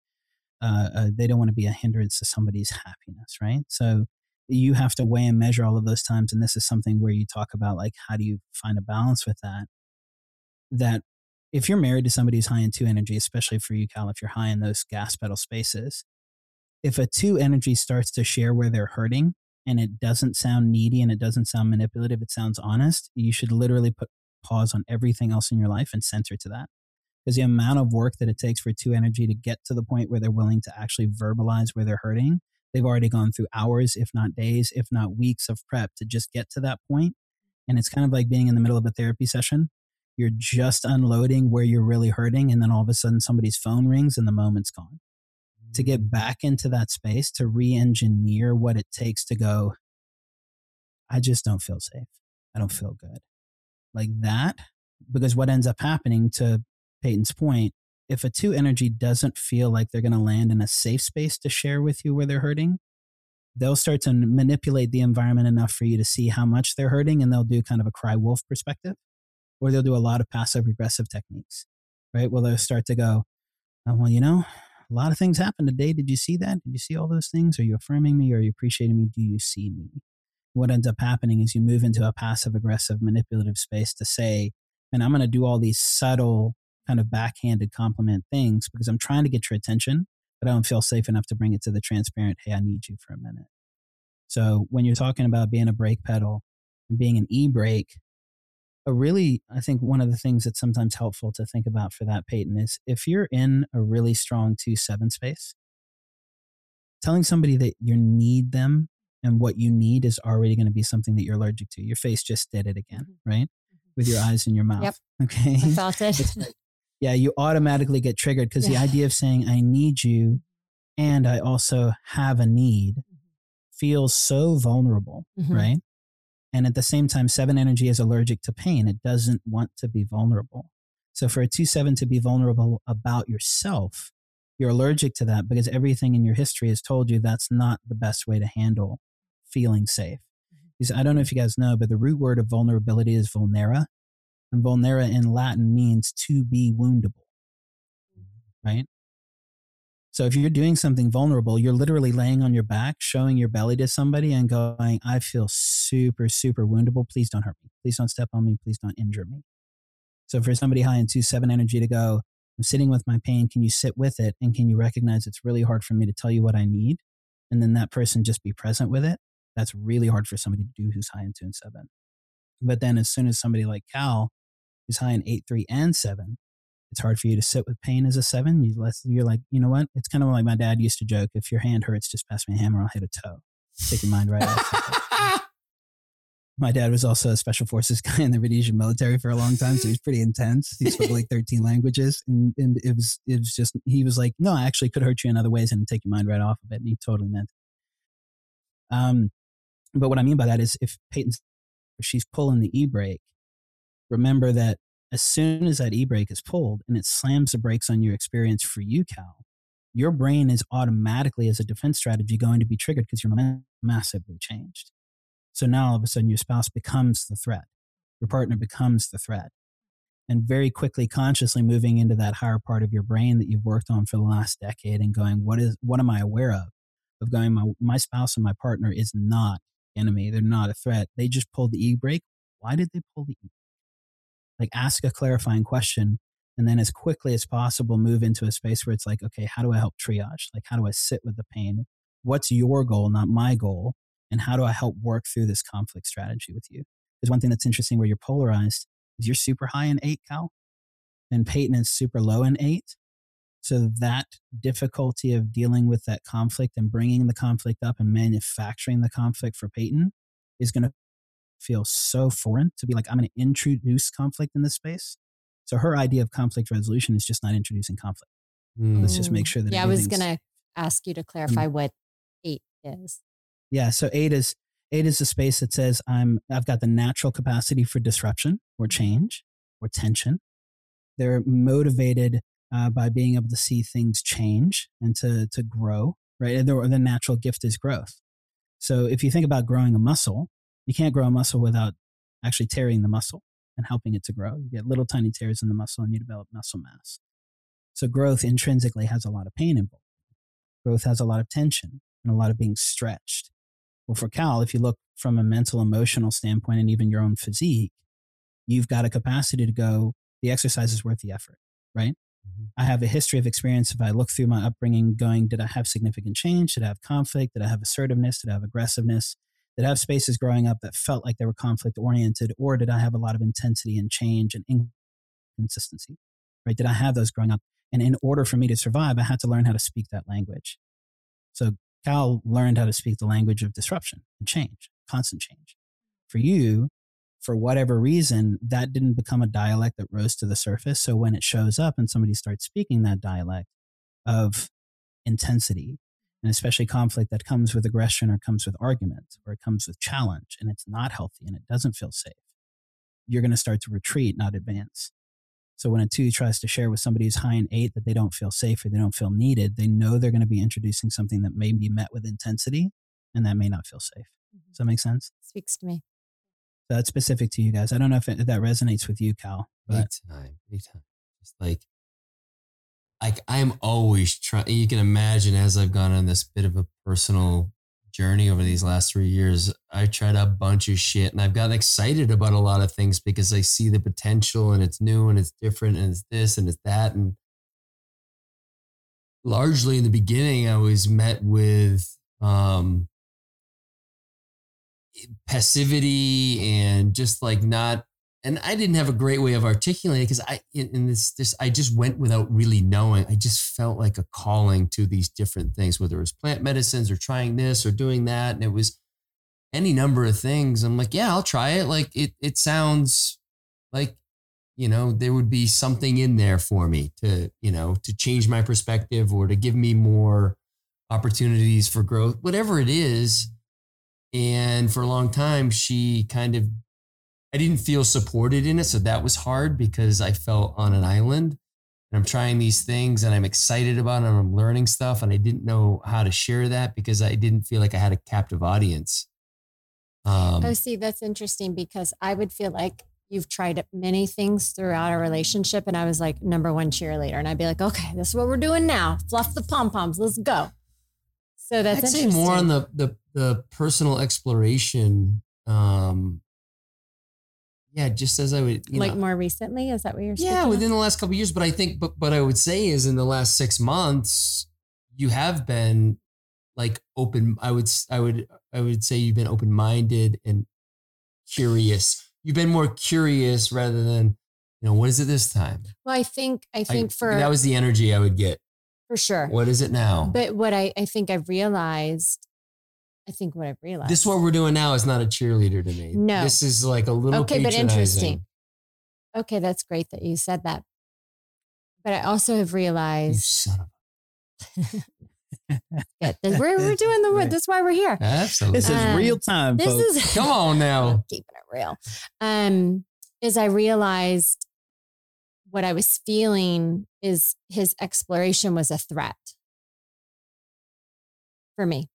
uh, uh, they don't want to be a hindrance to somebody's happiness, right? So you have to weigh and measure all of those times. And this is something where you talk about like, how do you find a balance with that? That if you're married to somebody who's high in two energy, especially for you, Cal, if you're high in those gas pedal spaces, if a two energy starts to share where they're hurting and it doesn't sound needy and it doesn't sound manipulative, it sounds honest, you should literally put pause on everything else in your life and center to that. Because the amount of work that it takes for two energy to get to the point where they're willing to actually verbalize where they're hurting, they've already gone through hours, if not days, if not weeks of prep to just get to that point. And it's kind of like being in the middle of a therapy session. You're just unloading where you're really hurting. And then all of a sudden somebody's phone rings and the moment's gone. Mm-hmm. To get back into that space, to re-engineer what it takes to go, I just don't feel safe. I don't feel good. Like that, because what ends up happening, to Peyton's point, if a two energy doesn't feel like they're going to land in a safe space to share with you where they're hurting, they'll start to manipulate the environment enough for you to see how much they're hurting, and they'll do kind of a cry wolf perspective, or they'll do a lot of passive aggressive techniques, right? Well, they'll start to go, oh, well, you know, a lot of things happened today. Did you see that? Did you see all those things? Are you affirming me? Are you appreciating me? Do you see me? What ends up happening is you move into a passive aggressive manipulative space to say, and I'm going to do all these subtle kind of backhanded compliment things because I'm trying to get your attention, but I don't feel safe enough to bring it to the transparent, hey, I need you for a minute. So when you're talking about being a brake pedal and being an e-brake, a really, I think one of the things that's sometimes helpful to think about for that, Peyton, is if you're in a really strong two seven space, telling somebody that you need them and what you need is already going to be something that you're allergic to. Your face just did it again, right? With your eyes and your mouth. Yep. Okay. I felt it. Yeah, you automatically get triggered because yeah. the idea of saying, I need you and I also have a need feels so vulnerable, mm-hmm. right? And at the same time, seven energy is allergic to pain. It doesn't want to be vulnerable. So for a two seven to be vulnerable about yourself, you're allergic to that because everything in your history has told you that's not the best way to handle feeling safe. Because I don't know if you guys know, but the root word of vulnerability is vulnera. And vulnera in Latin means to be woundable, right? So if you're doing something vulnerable, you're literally laying on your back, showing your belly to somebody and going, I feel super, super woundable. Please don't hurt me. Please don't step on me. Please don't injure me. So for somebody high in two seven energy to go, I'm sitting with my pain. Can you sit with it? And can you recognize it's really hard for me to tell you what I need? And then that person just be present with it. That's really hard for somebody to do who's high in two and seven. But then as soon as somebody like Cal, who's high in eight, three, and seven, it's hard for you to sit with pain as a seven. You less, you're like, you know what? It's kind of like my dad used to joke, if your hand hurts, just pass me a hammer, I'll hit a toe. Take your mind right off. My dad was also a special forces guy in the Rhodesian military for a long time, so he's pretty intense. He spoke like thirteen languages, and, and it was it was just, he was like, no, I actually could hurt you in other ways and take your mind right off of it, and he totally meant it. Um, But what I mean by that is if Peyton's, she's pulling the e-brake, remember that as soon as that e-brake is pulled and it slams the brakes on your experience for you, Cal, your brain is automatically as a defense strategy going to be triggered because you're massively changed. So now all of a sudden your spouse becomes the threat. Your partner becomes the threat. And very quickly, consciously moving into that higher part of your brain that you've worked on for the last decade and going, what is, what am I aware of? Of going, my, my spouse and my partner is not enemy. They're not a threat. They just pulled the e-brake. Why did they pull the e-brake? Like, ask a clarifying question, and then as quickly as possible, move into a space where it's like, okay, how do I help triage? Like, how do I sit with the pain? What's your goal, not my goal? And how do I help work through this conflict strategy with you? Because one thing that's interesting where you're polarized is you're super high in eight, Cal, and Peyton is super low in eight. So that difficulty of dealing with that conflict and bringing the conflict up and manufacturing the conflict for Peyton is going to feel so foreign to be like, I'm going to introduce conflict in this space. So her idea of conflict resolution is just not introducing conflict. Mm. Let's just make sure that. Yeah, I was going to ask you to clarify um, what eight is. Yeah. So eight is, eight is a space that says I'm, I've got the natural capacity for disruption or change or tension. They're motivated Uh, by being able to see things change and to to grow, right? And the, the natural gift is growth. So if you think about growing a muscle, you can't grow a muscle without actually tearing the muscle and helping it to grow. You get little tiny tears in the muscle and you develop muscle mass. So growth intrinsically has a lot of pain involved. Growth has a lot of tension and a lot of being stretched. Well, for Cal, if you look from a mental, emotional standpoint and even your own physique, you've got a capacity to go, the exercise is worth the effort, right? I have a history of experience. If I look through my upbringing going, did I have significant change? Did I have conflict? Did I have assertiveness? Did I have aggressiveness? Did I have spaces growing up that felt like they were conflict-oriented, or did I have a lot of intensity and change and inconsistency? Right? Did I have those growing up? And in order for me to survive, I had to learn how to speak that language. So Cal learned how to speak the language of disruption and change, constant change. For you, for whatever reason, that didn't become a dialect that rose to the surface. So when it shows up and somebody starts speaking that dialect of intensity, and especially conflict that comes with aggression or comes with argument or it comes with challenge, and it's not healthy and it doesn't feel safe, you're going to start to retreat, not advance. So when a two tries to share with somebody who's high in eight that they don't feel safe or they don't feel needed, they know they're going to be introducing something that may be met with intensity and that may not feel safe. Mm-hmm. Does that make sense? Speaks to me. So that's specific to you guys. I don't know if, it, if that resonates with you, Cal. Big time, big time. It's like, like I'm always trying, you can imagine as I've gone on this bit of a personal journey over these last three years, I tried a bunch of shit and I've gotten excited about a lot of things because I see the potential and it's new and it's different and it's this and it's that. And largely in the beginning, I was met with um, passivity and just like not, and I didn't have a great way of articulating it because I, in this, this, I just went without really knowing. I just felt like a calling to these different things, whether it was plant medicines or trying this or doing that. And it was any number of things. I'm like, yeah, I'll try it. Like it, it sounds like, you know, there would be something in there for me to, you know, to change my perspective or to give me more opportunities for growth, whatever it is. And for a long time, she kind of, I didn't feel supported in it. So that was hard because I felt on an island and I'm trying these things and I'm excited about it and I'm learning stuff. And I didn't know how to share that because I didn't feel like I had a captive audience. Um, oh, see, that's interesting because I would feel like you've tried many things throughout our relationship. And I was like number one cheerleader. And I'd be like, okay, this is what we're doing now. Fluff the pom-poms. Let's go. So that's I'd interesting. Say more on the, the, the personal exploration, um, yeah, just as I would, you like know, more recently, is that what you're saying? Yeah, within of? the last couple of years. But I think, but what I would say is in the last six months, you have been like open. I would, I would, I would say you've been open-minded and curious. You've been more curious rather than, you know, what is it this time? Well, I think, I think I, for that was the energy I would get for sure. What is it now? But what I, I think I've realized. I think what I've realized. This what we're doing now is not a cheerleader to me. No. This is like a little okay, patronizing. But interesting. Okay, that's great that you said that. But I also have realized. You son of a. yeah, we're, we're doing the word. That's why we're here. Absolutely. This is um, real time, folks. This is, Come on now. Keeping it real. Um, is I realized what I was feeling is his exploration was a threat for me.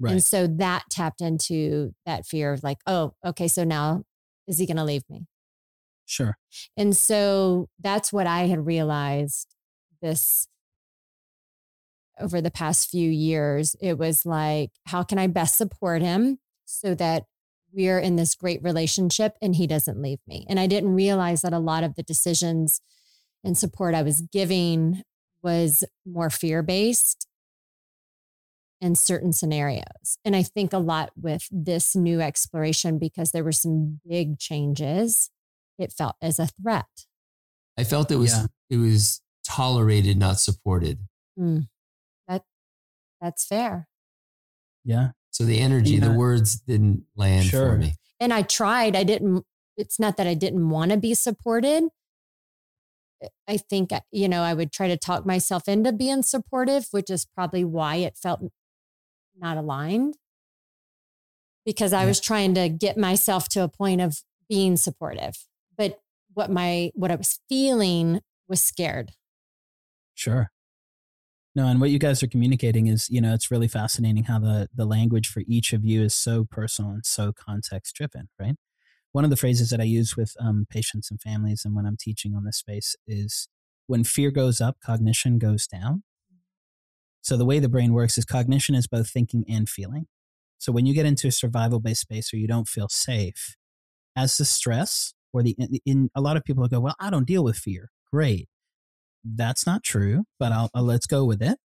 Right. And so that tapped into that fear of like, oh, okay, so now is he going to leave me? Sure. And so that's what I had realized this over the past few years. It was like, how can I best support him so that we're in this great relationship and he doesn't leave me? And I didn't realize that a lot of the decisions and support I was giving was more fear-based in certain scenarios. And I think a lot with this new exploration, because there were some big changes, it felt as a threat. I felt it was, yeah. it was tolerated, not supported. Mm. That that's fair. Yeah. So the energy, yeah. the words didn't land sure. for me. And I tried, I didn't, it's not that I didn't want to be supported. I think, you know, I would try to talk myself into being supportive, which is probably why it felt not aligned, because I yeah. was trying to get myself to a point of being supportive, but what my, what I was feeling was scared. Sure. No. And what you guys are communicating is, you know, it's really fascinating how the, the language for each of you is so personal and so context driven, right? One of the phrases that I use with um, patients and families and when I'm teaching on this space is when fear goes up, cognition goes down. So the way the brain works is cognition is both thinking and feeling. So when you get into a survival-based space or you don't feel safe, as the stress or the in, in a lot of people go, well, I don't deal with fear. Great, that's not true, but I'll, I'll let's go with it.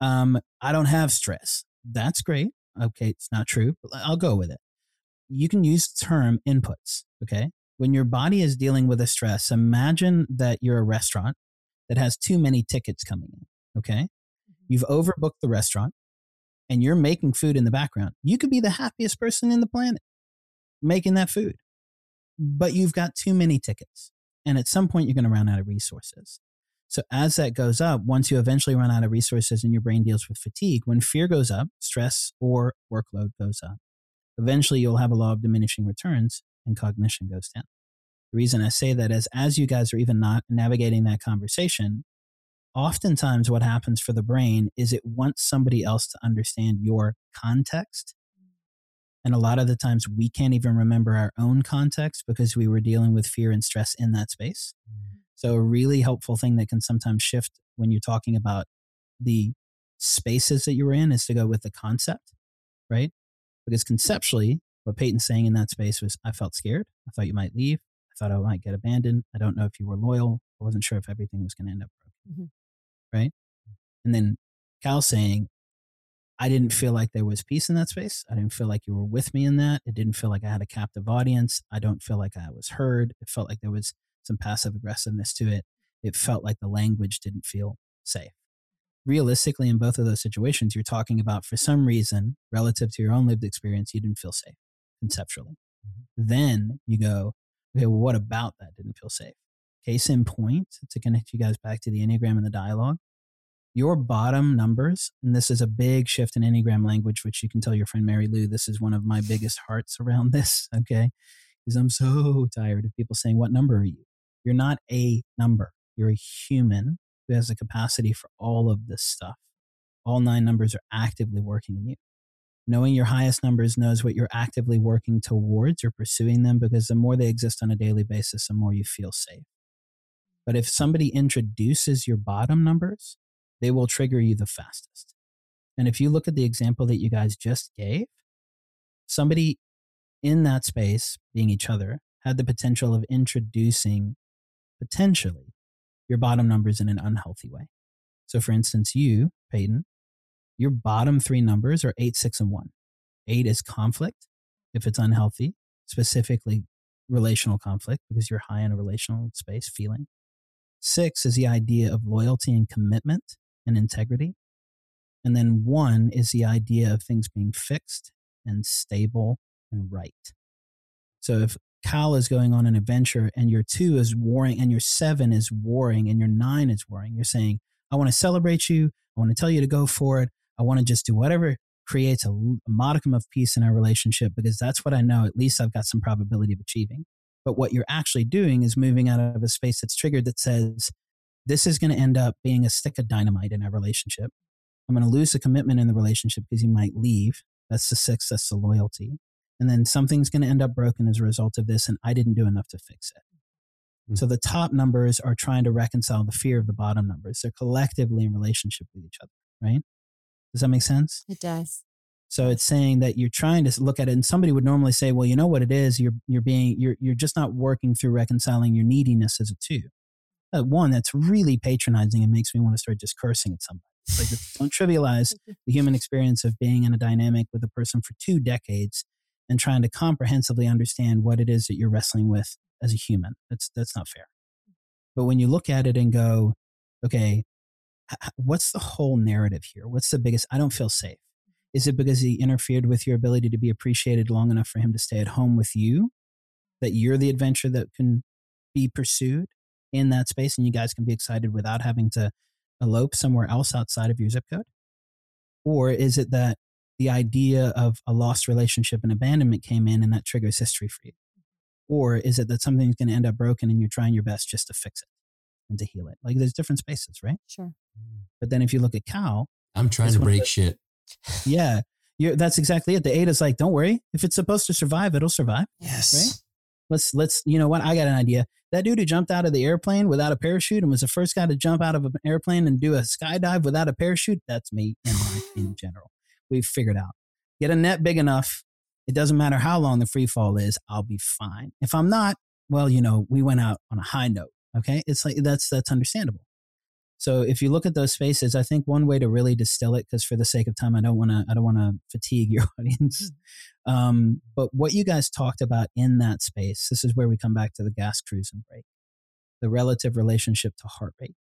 Um, I don't have stress. That's great. Okay, it's not true, but I'll go with it. you can use term inputs, okay? When your body is dealing with a stress, imagine that you're a restaurant that has too many tickets coming in, okay? You've overbooked the restaurant and you're making food in the background. You could be the happiest person in the planet making that food, but you've got too many tickets. And at some point, you're going to run out of resources. So as that goes up, once you eventually run out of resources and your brain deals with fatigue, when fear goes up, stress or workload goes up, eventually you'll have a law of diminishing returns and cognition goes down. The reason I say that is as you guys are even not navigating that conversation, oftentimes what happens for the brain is it wants somebody else to understand your context. And a lot of the times we can't even remember our own context because we were dealing with fear and stress in that space. Mm. So a really helpful thing that can sometimes shift when you're talking about the spaces that you're in is to go with the concept, right? Because conceptually, what Peyton's saying in that space was, I felt scared. I thought you might leave. I thought I might get abandoned. I don't know if you were loyal. I wasn't sure if everything was going to end up broken, mm-hmm. right? And then Cal saying, I didn't feel like there was peace in that space. I didn't feel like you were with me in that. It didn't feel like I had a captive audience. I don't feel like I was heard. It felt like there was some passive aggressiveness to it. It felt like the language didn't feel safe. Realistically, in both of those situations, you're talking about, for some reason, relative to your own lived experience, you didn't feel safe conceptually. Mm-hmm. Then you go, okay, well, what about that didn't feel safe? Case in point, to connect you guys back to the Enneagram and the dialogue, your bottom numbers, and this is a big shift in Enneagram language, which you can tell your friend Mary Lou, this is one of my biggest hearts around this, okay? Because I'm so tired of people saying, what number are you? You're not a number. You're a human who has the capacity for all of this stuff. All nine numbers are actively working in you. Knowing your highest numbers knows what you're actively working towards or pursuing them, because the more they exist on a daily basis, the more you feel safe. But if somebody introduces your bottom numbers, they will trigger you the fastest. And if you look at the example that you guys just gave, somebody in that space, being each other, had the potential of introducing potentially your bottom numbers in an unhealthy way. So for instance, you, Peyton, your bottom three numbers are eight, six, and one. Eight is conflict, if it's unhealthy, specifically relational conflict, because you're high in a relational space feeling. Six is the idea of loyalty and commitment and integrity. And then one is the idea of things being fixed and stable and right. So if Cal is going on an adventure and your two is warring and your seven is warring and your nine is warring, you're saying, I want to celebrate you. I want to tell you to go for it. I want to just do whatever creates a, a modicum of peace in our relationship, because that's what I know. At least I've got some probability of achieving. But what you're actually doing is moving out of a space that's triggered that says, this is going to end up being a stick of dynamite in our relationship. I'm going to lose the commitment in the relationship because you might leave. That's the six, that's the loyalty. And then something's going to end up broken as a result of this, and I didn't do enough to fix it. Mm-hmm. So the top numbers are trying to reconcile the fear of the bottom numbers. They're collectively in relationship with each other, right? Does that make sense? It does. So it's saying that you're trying to look at it, and somebody would normally say, well, you know what it is? You're, you're, being, you're, you're just not working through reconciling your neediness as a two. That one, that's really patronizing and makes me want to start just cursing at somebody. It's like, don't trivialize the human experience of being in a dynamic with a person for two decades and trying to comprehensively understand what it is that you're wrestling with as a human. That's, that's not fair. But when you look at it and go, okay, what's the whole narrative here? What's the biggest, I don't feel safe. Is it because he interfered with your ability to be appreciated long enough for him to stay at home with you, that you're the adventure that can be pursued in that space and you guys can be excited without having to elope somewhere else outside of your zip code? Or is it that the idea of a lost relationship and abandonment came in and that triggers history for you? Or is it that something's going to end up broken and you're trying your best just to fix it and to heal it? Like, there's different spaces, right? Sure. But then if you look at Cal, I'm trying to break the, shit. Yeah, you're, that's exactly it. The eight is like, don't worry. If it's supposed to survive, it'll survive. Yes. Right? Let's, let's, you know what? I got an idea. That dude who jumped out of the airplane without a parachute and was the first guy to jump out of an airplane and do a skydive without a parachute, that's me and my in general. We've figured out. Get a net big enough. It doesn't matter how long the free fall is. I'll be fine. If I'm not, well, you know, we went out on a high note. Okay. It's like, that's, that's understandable. So if you look at those spaces, I think one way to really distill it, because for the sake of time, I don't want to I don't want to fatigue your audience. Um, but what you guys talked about in that space, this is where we come back to the gas, cruise, and brake, the relative relationship to heart rate.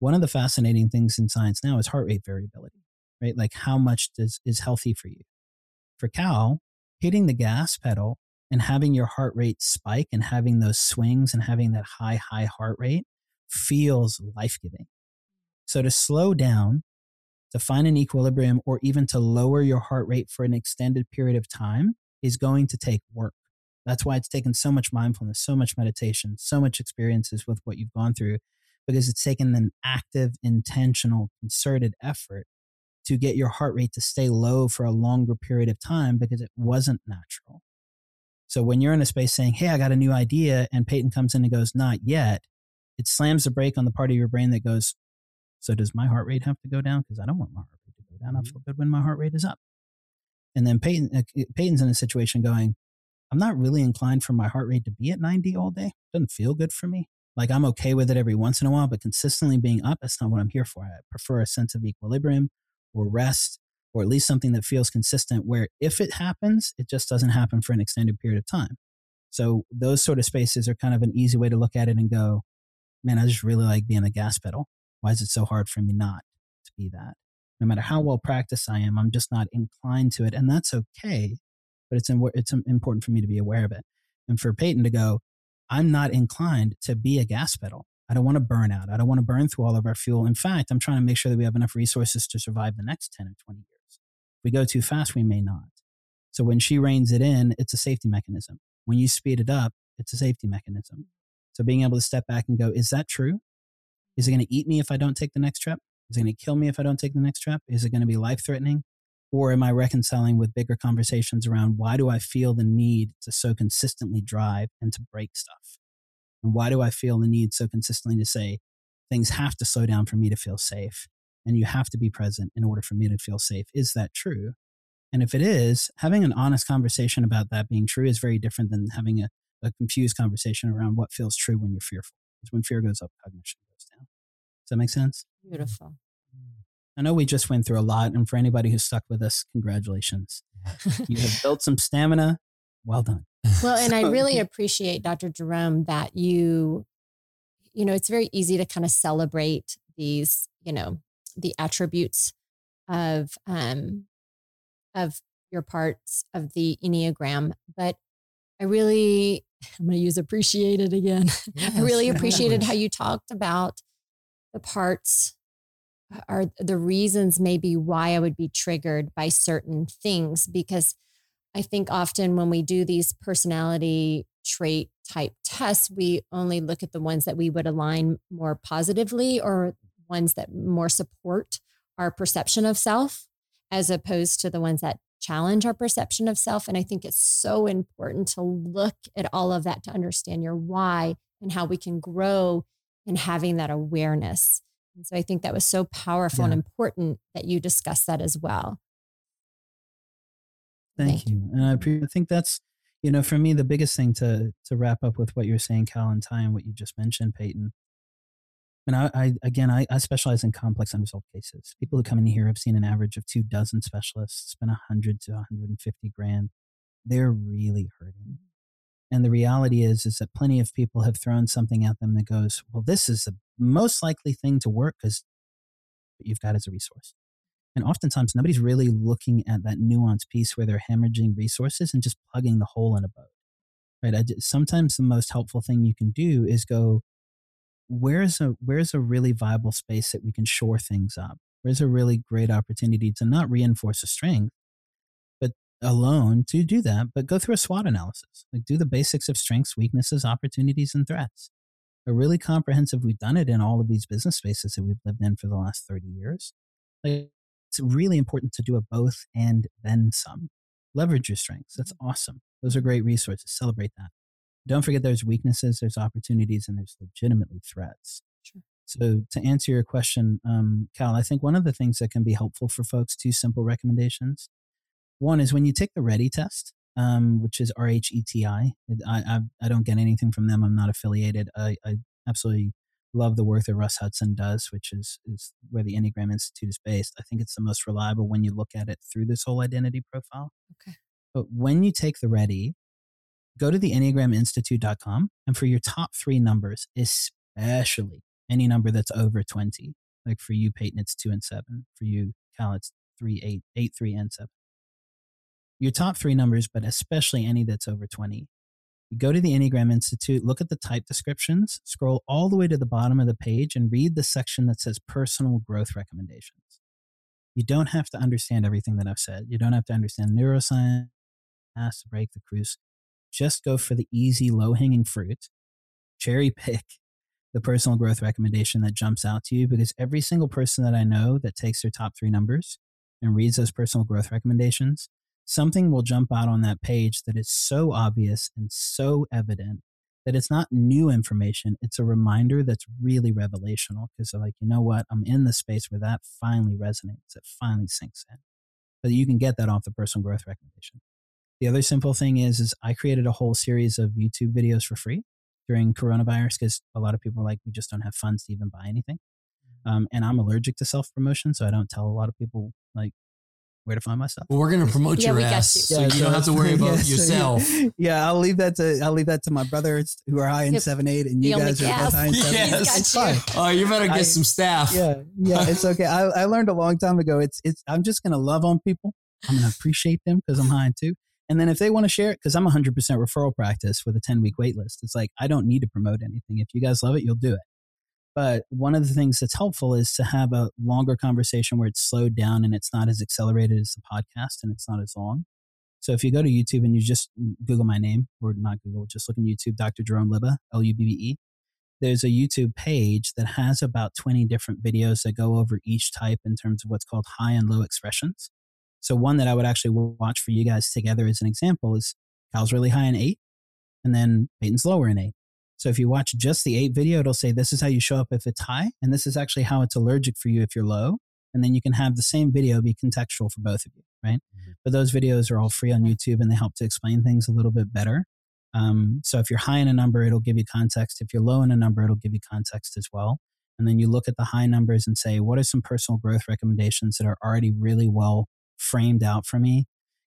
One of the fascinating things in science now is heart rate variability, right? Like how much does is healthy for you? For Cal, hitting the gas pedal and having your heart rate spike and having those swings and having that high, high heart rate feels life-giving. So to slow down, to find an equilibrium, or even to lower your heart rate for an extended period of time is going to take work. That's why it's taken so much mindfulness, so much meditation, so much experiences with what you've gone through, because it's taken an active, intentional, concerted effort to get your heart rate to stay low for a longer period of time because it wasn't natural. So when you're in a space saying, hey, I got a new idea, and Peyton comes in and goes, not yet, it slams the brake on the part of your brain that goes, so does my heart rate have to go down? Because I don't want my heart rate to go down. I feel good when my heart rate is up. And then Peyton, uh, Peyton's in a situation going, I'm not really inclined for my heart rate to be at ninety all day. It doesn't feel good for me. Like I'm okay with it every once in a while, but consistently being up, that's not what I'm here for. I prefer a sense of equilibrium or rest, or at least something that feels consistent where if it happens, it just doesn't happen for an extended period of time. So those sort of spaces are kind of an easy way to look at it and go, man, I just really like being a gas pedal. Why is it so hard for me not to be that? No matter how well practiced I am, I'm just not inclined to it. And that's okay, but it's, in, it's important for me to be aware of it. And for Peyton to go, I'm not inclined to be a gas pedal. I don't want to burn out. I don't want to burn through all of our fuel. In fact, I'm trying to make sure that we have enough resources to survive the next ten or twenty years. If we go too fast, we may not. So when she reins it in, it's a safety mechanism. When you speed it up, it's a safety mechanism. So being able to step back and go, is that true? Is it going to eat me if I don't take the next trip? Is it going to kill me if I don't take the next trip? Is it going to be life-threatening? Or am I reconciling with bigger conversations around why do I feel the need to so consistently drive and to break stuff? And why do I feel the need so consistently to say things have to slow down for me to feel safe? And you have to be present in order for me to feel safe. Is that true? And if it is, having an honest conversation about that being true is very different than having a, a confused conversation around what feels true when you're fearful. Because when fear goes up, cognition goes down. Does that make sense? Beautiful. I know we just went through a lot. And for anybody who stuck with us, congratulations. You have built some stamina. Well done. Well, and I really appreciate, Doctor Jerome, that you, you know, it's very easy to kind of celebrate these, you know, the attributes of, um, of your parts of the Enneagram. But I really, I'm going to use appreciated again. Yes, I really appreciated how you talked about the parts or the reasons maybe why I would be triggered by certain things, because I think often when we do these personality trait type tests, we only look at the ones that we would align more positively or ones that more support our perception of self, as opposed to the ones that challenge our perception of self. And I think it's so important to look at all of that to understand your why and how we can grow in having that awareness. And so I think that was so powerful yeah. and important that you discussed that as well. Thank you. And I, pre- I think that's, you know, for me, the biggest thing to to wrap up with what you're saying, Cal and Ty, and what you just mentioned, Peyton. And I, I again, I, I specialize in complex unresolved cases. People who come in here have seen an average of two dozen specialists, spend one hundred to one hundred fifty grand. They're really hurting. And the reality is, is that plenty of people have thrown something at them that goes, well, this is the most likely thing to work because what you've got is a resource. And oftentimes, nobody's really looking at that nuanced piece where they're hemorrhaging resources and just plugging the hole in a boat, right? I did, sometimes the most helpful thing you can do is go, where's a where's a really viable space that we can shore things up? Where's a really great opportunity to not reinforce a strength, but alone to do that, but go through a SWOT analysis. Like do the basics of strengths, weaknesses, opportunities, and threats. A really comprehensive, we've done it in all of these business spaces that we've lived in for the last thirty years. Like, it's really important to do a both and then some. Leverage your strengths. That's awesome. Those are great resources. Celebrate that. Don't forget there's weaknesses, there's opportunities, and there's legitimately threats. Sure. So to answer your question, um, Cal, I think one of the things that can be helpful for folks, two simple recommendations. One is when you take the RHETI test, um, which is R H E T I. I, I, I don't get anything from them. I'm not affiliated. I, I absolutely love the work that Russ Hudson does, which is, is where the Enneagram Institute is based. I think it's the most reliable when you look at it through this whole identity profile. Okay. But when you take the RHETI, go to the enneagram institute dot com, and for your top three numbers, especially any number that's over twenty, like for you, Peyton, it's two and seven. For you, Cal, it's three, eight, eight, three, and seven. Your top three numbers, but especially any that's over twenty. You go to the Enneagram Institute, look at the type descriptions, scroll all the way to the bottom of the page, and read the section that says personal growth recommendations. You don't have to understand everything that I've said. You don't have to understand neuroscience, to break the cruise. Just go for the easy, low-hanging fruit. Cherry pick the personal growth recommendation that jumps out to you, because every single person that I know that takes their top three numbers and reads those personal growth recommendations, something will jump out on that page that is so obvious and so evident that it's not new information. It's a reminder that's really revelational, because they're like, you know what? I'm in the space where that finally resonates. It finally sinks in. But you can get that off the personal growth recommendation. The other simple thing is, is I created a whole series of YouTube videos for free during coronavirus, because a lot of people are like, we just don't have funds to even buy anything. Um, and I'm allergic to self-promotion, so I don't tell a lot of people like where to find myself. Well, we're going to promote yeah, your ass, you. so yeah, you so don't have to worry about yeah, yourself. So yeah, yeah, I'll leave that to I'll leave that to my brothers who are high in yep. seven eight, and you guys are both high in seven yes. eight. It's fine. Oh, you better get I, some staff. Yeah, yeah, it's okay. I, I learned a long time ago. It's it's. I'm just going to love on people. I'm going to appreciate them because I'm high in two. And then if they want to share it, because I'm one hundred percent referral practice with a ten-week wait list, it's like, I don't need to promote anything. If you guys love it, you'll do it. But one of the things that's helpful is to have a longer conversation where it's slowed down and it's not as accelerated as the podcast and it's not as long. So if you go to YouTube and you just Google my name, or not Google, just look on YouTube, Doctor Jerome Lubbe, L U B B E, there's a YouTube page that has about twenty different videos that go over each type in terms of what's called high and low expressions. So one that I would actually watch for you guys together as an example is Cal's really high in eight, and then Peyton's lower in eight. So if you watch just the eight video, it'll say this is how you show up if it's high, and this is actually how it's allergic for you if you're low. And then you can have the same video be contextual for both of you, right? Mm-hmm. But those videos are all free on YouTube, and they help to explain things a little bit better. Um, so if you're high in a number, it'll give you context. If you're low in a number, it'll give you context as well. And then you look at the high numbers and say, what are some personal growth recommendations that are already really well framed out for me,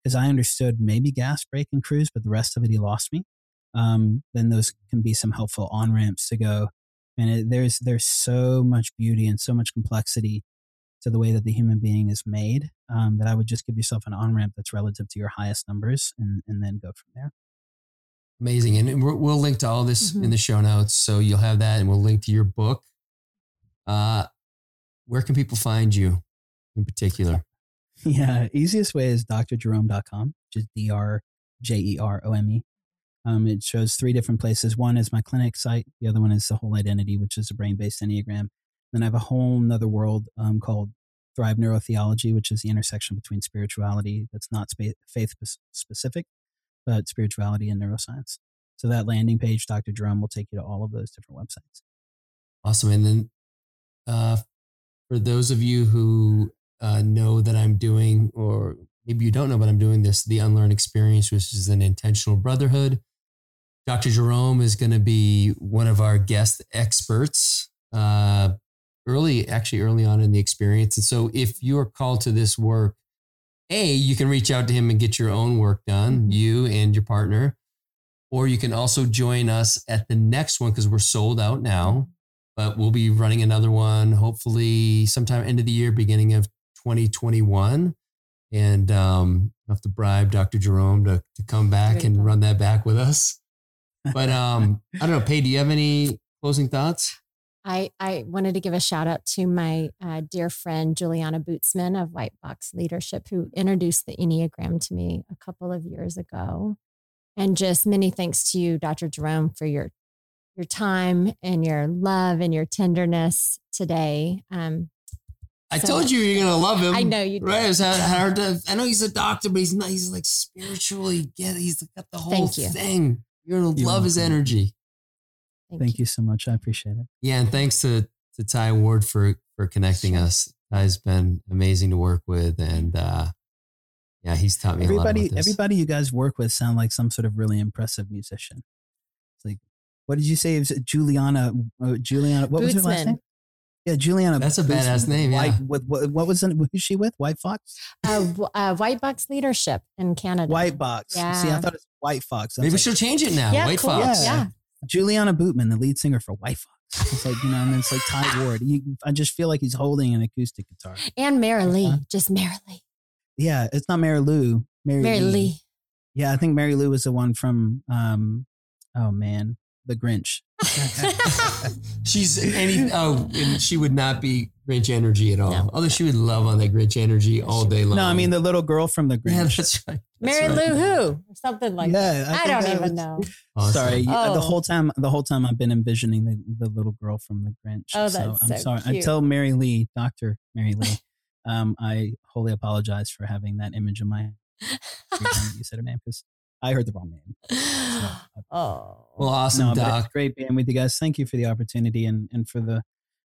because I understood maybe gas, brake, and cruise, but the rest of it, he lost me. Um, then those can be some helpful on-ramps to go. And it, there's there's so much beauty and so much complexity to the way that the human being is made um, that I would just give yourself an on-ramp that's relative to your highest numbers and, and then go from there. Amazing. And we're, we'll link to all this mm-hmm. in the show notes. So you'll have that, and we'll link to your book. Uh, where can people find you in particular? Yeah, easiest way is d r jerome dot com, which is D R J E R O M E. Um, it shows three different places. One is my clinic site. The other one is the Whole Identity, which is a brain-based Enneagram. Then I have a whole nother world um, called Thrive Neurotheology, which is the intersection between spirituality that's not sp- faith-specific, but spirituality and neuroscience. So that landing page, Doctor Jerome, will take you to all of those different websites. Awesome. And then uh, for those of you who... Uh, know that I'm doing, or maybe you don't know, but I'm doing this, the Unlearn Experience, which is an intentional brotherhood. Doctor Jerome is going to be one of our guest experts uh, early, actually early on in the experience. And so if you are called to this work, A, you can reach out to him and get your own work done, you and your partner, or you can also join us at the next one, because we're sold out now, but we'll be running another one, hopefully sometime end of the year, beginning of twenty twenty-one, and um, I have to bribe Doctor Jerome to, to come back and run that back with us. But um, I don't know, Pei, do you have any closing thoughts? I, I wanted to give a shout out to my uh, dear friend, Juliana Bootsman of White Box Leadership, who introduced the Enneagram to me a couple of years ago. And just many thanks to you, Doctor Jerome, for your, your time and your love and your tenderness today. Um, I so, told you you're gonna love him. I know you did. Right? It's hard to, I know he's a doctor, but he's not. He's like spiritually get. He's got the whole Thank you. thing. You're gonna you're love welcome. his energy. Thank, Thank you. you so much. I appreciate it. Yeah, and thanks to to Ty Ward for for connecting sure. us. Ty's been amazing to work with, and uh, yeah, he's taught me everybody, a lot about this. Everybody you guys work with sound like some sort of really impressive musician. It's like, what did you say? It was Juliana, uh, Juliana, what Bootsman. was her last name? Yeah, Juliana. That's a badass name. White, yeah. What, what, what was it, who is she with? White Fox? Uh, uh, White Box Leadership in Canada. White Box. Yeah. See, I thought it was White Fox. Maybe like, she'll change it now. Yeah, White cool. Fox. Yeah. yeah. Juliana Bootsman, the lead singer for White Fox. It's like, you know, and it's like Ty Ward. You, I just feel like he's holding an acoustic guitar. And Mary Lee. Huh? Just Mary Lee. Yeah, it's not Mary Lou. Mary, Mary Lee. Lee. Yeah, I think Mary Lou was the one from, um, oh man, The Grinch. She's any, oh, and she would not be Grinch energy at all. No. Although she would love on that Grinch energy all day long. No, I mean the little girl from The Grinch. Yeah, that's right. That's Mary right. Lou who? Or something like yeah, that. I, I don't that even was, know. Awesome. Sorry, oh. the whole time, the whole time I've been envisioning the, the little girl from The Grinch. Oh, that's so, I'm so sorry. Cute. I tell Mary Lee, Doctor Mary Lee, um, I wholly apologize for having that image in my head. You said her name because I heard the wrong name. So, oh, well, awesome, no, Doc. Great being with you guys. Thank you for the opportunity and, and for the,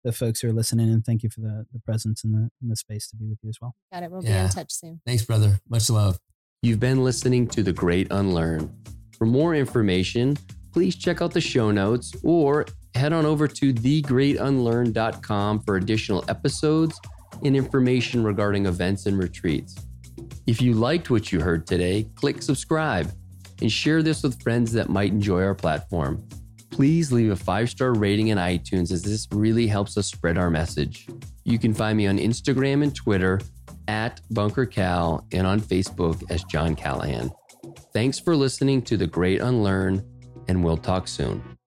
the folks who are listening. And thank you for the, the presence and the, and the space to be with you as well. Got it. We'll yeah. be in touch soon. Thanks, brother. Much love. You've been listening to The Great Unlearn. For more information, please check out the show notes or head on over to the great unlearn dot com for additional episodes and information regarding events and retreats. If you liked what you heard today, click subscribe and share this with friends that might enjoy our platform. Please leave a five-star rating in iTunes as this really helps us spread our message. You can find me on Instagram and Twitter at Bunker Cal and on Facebook as John Callahan. Thanks for listening to The Great Unlearn, and we'll talk soon.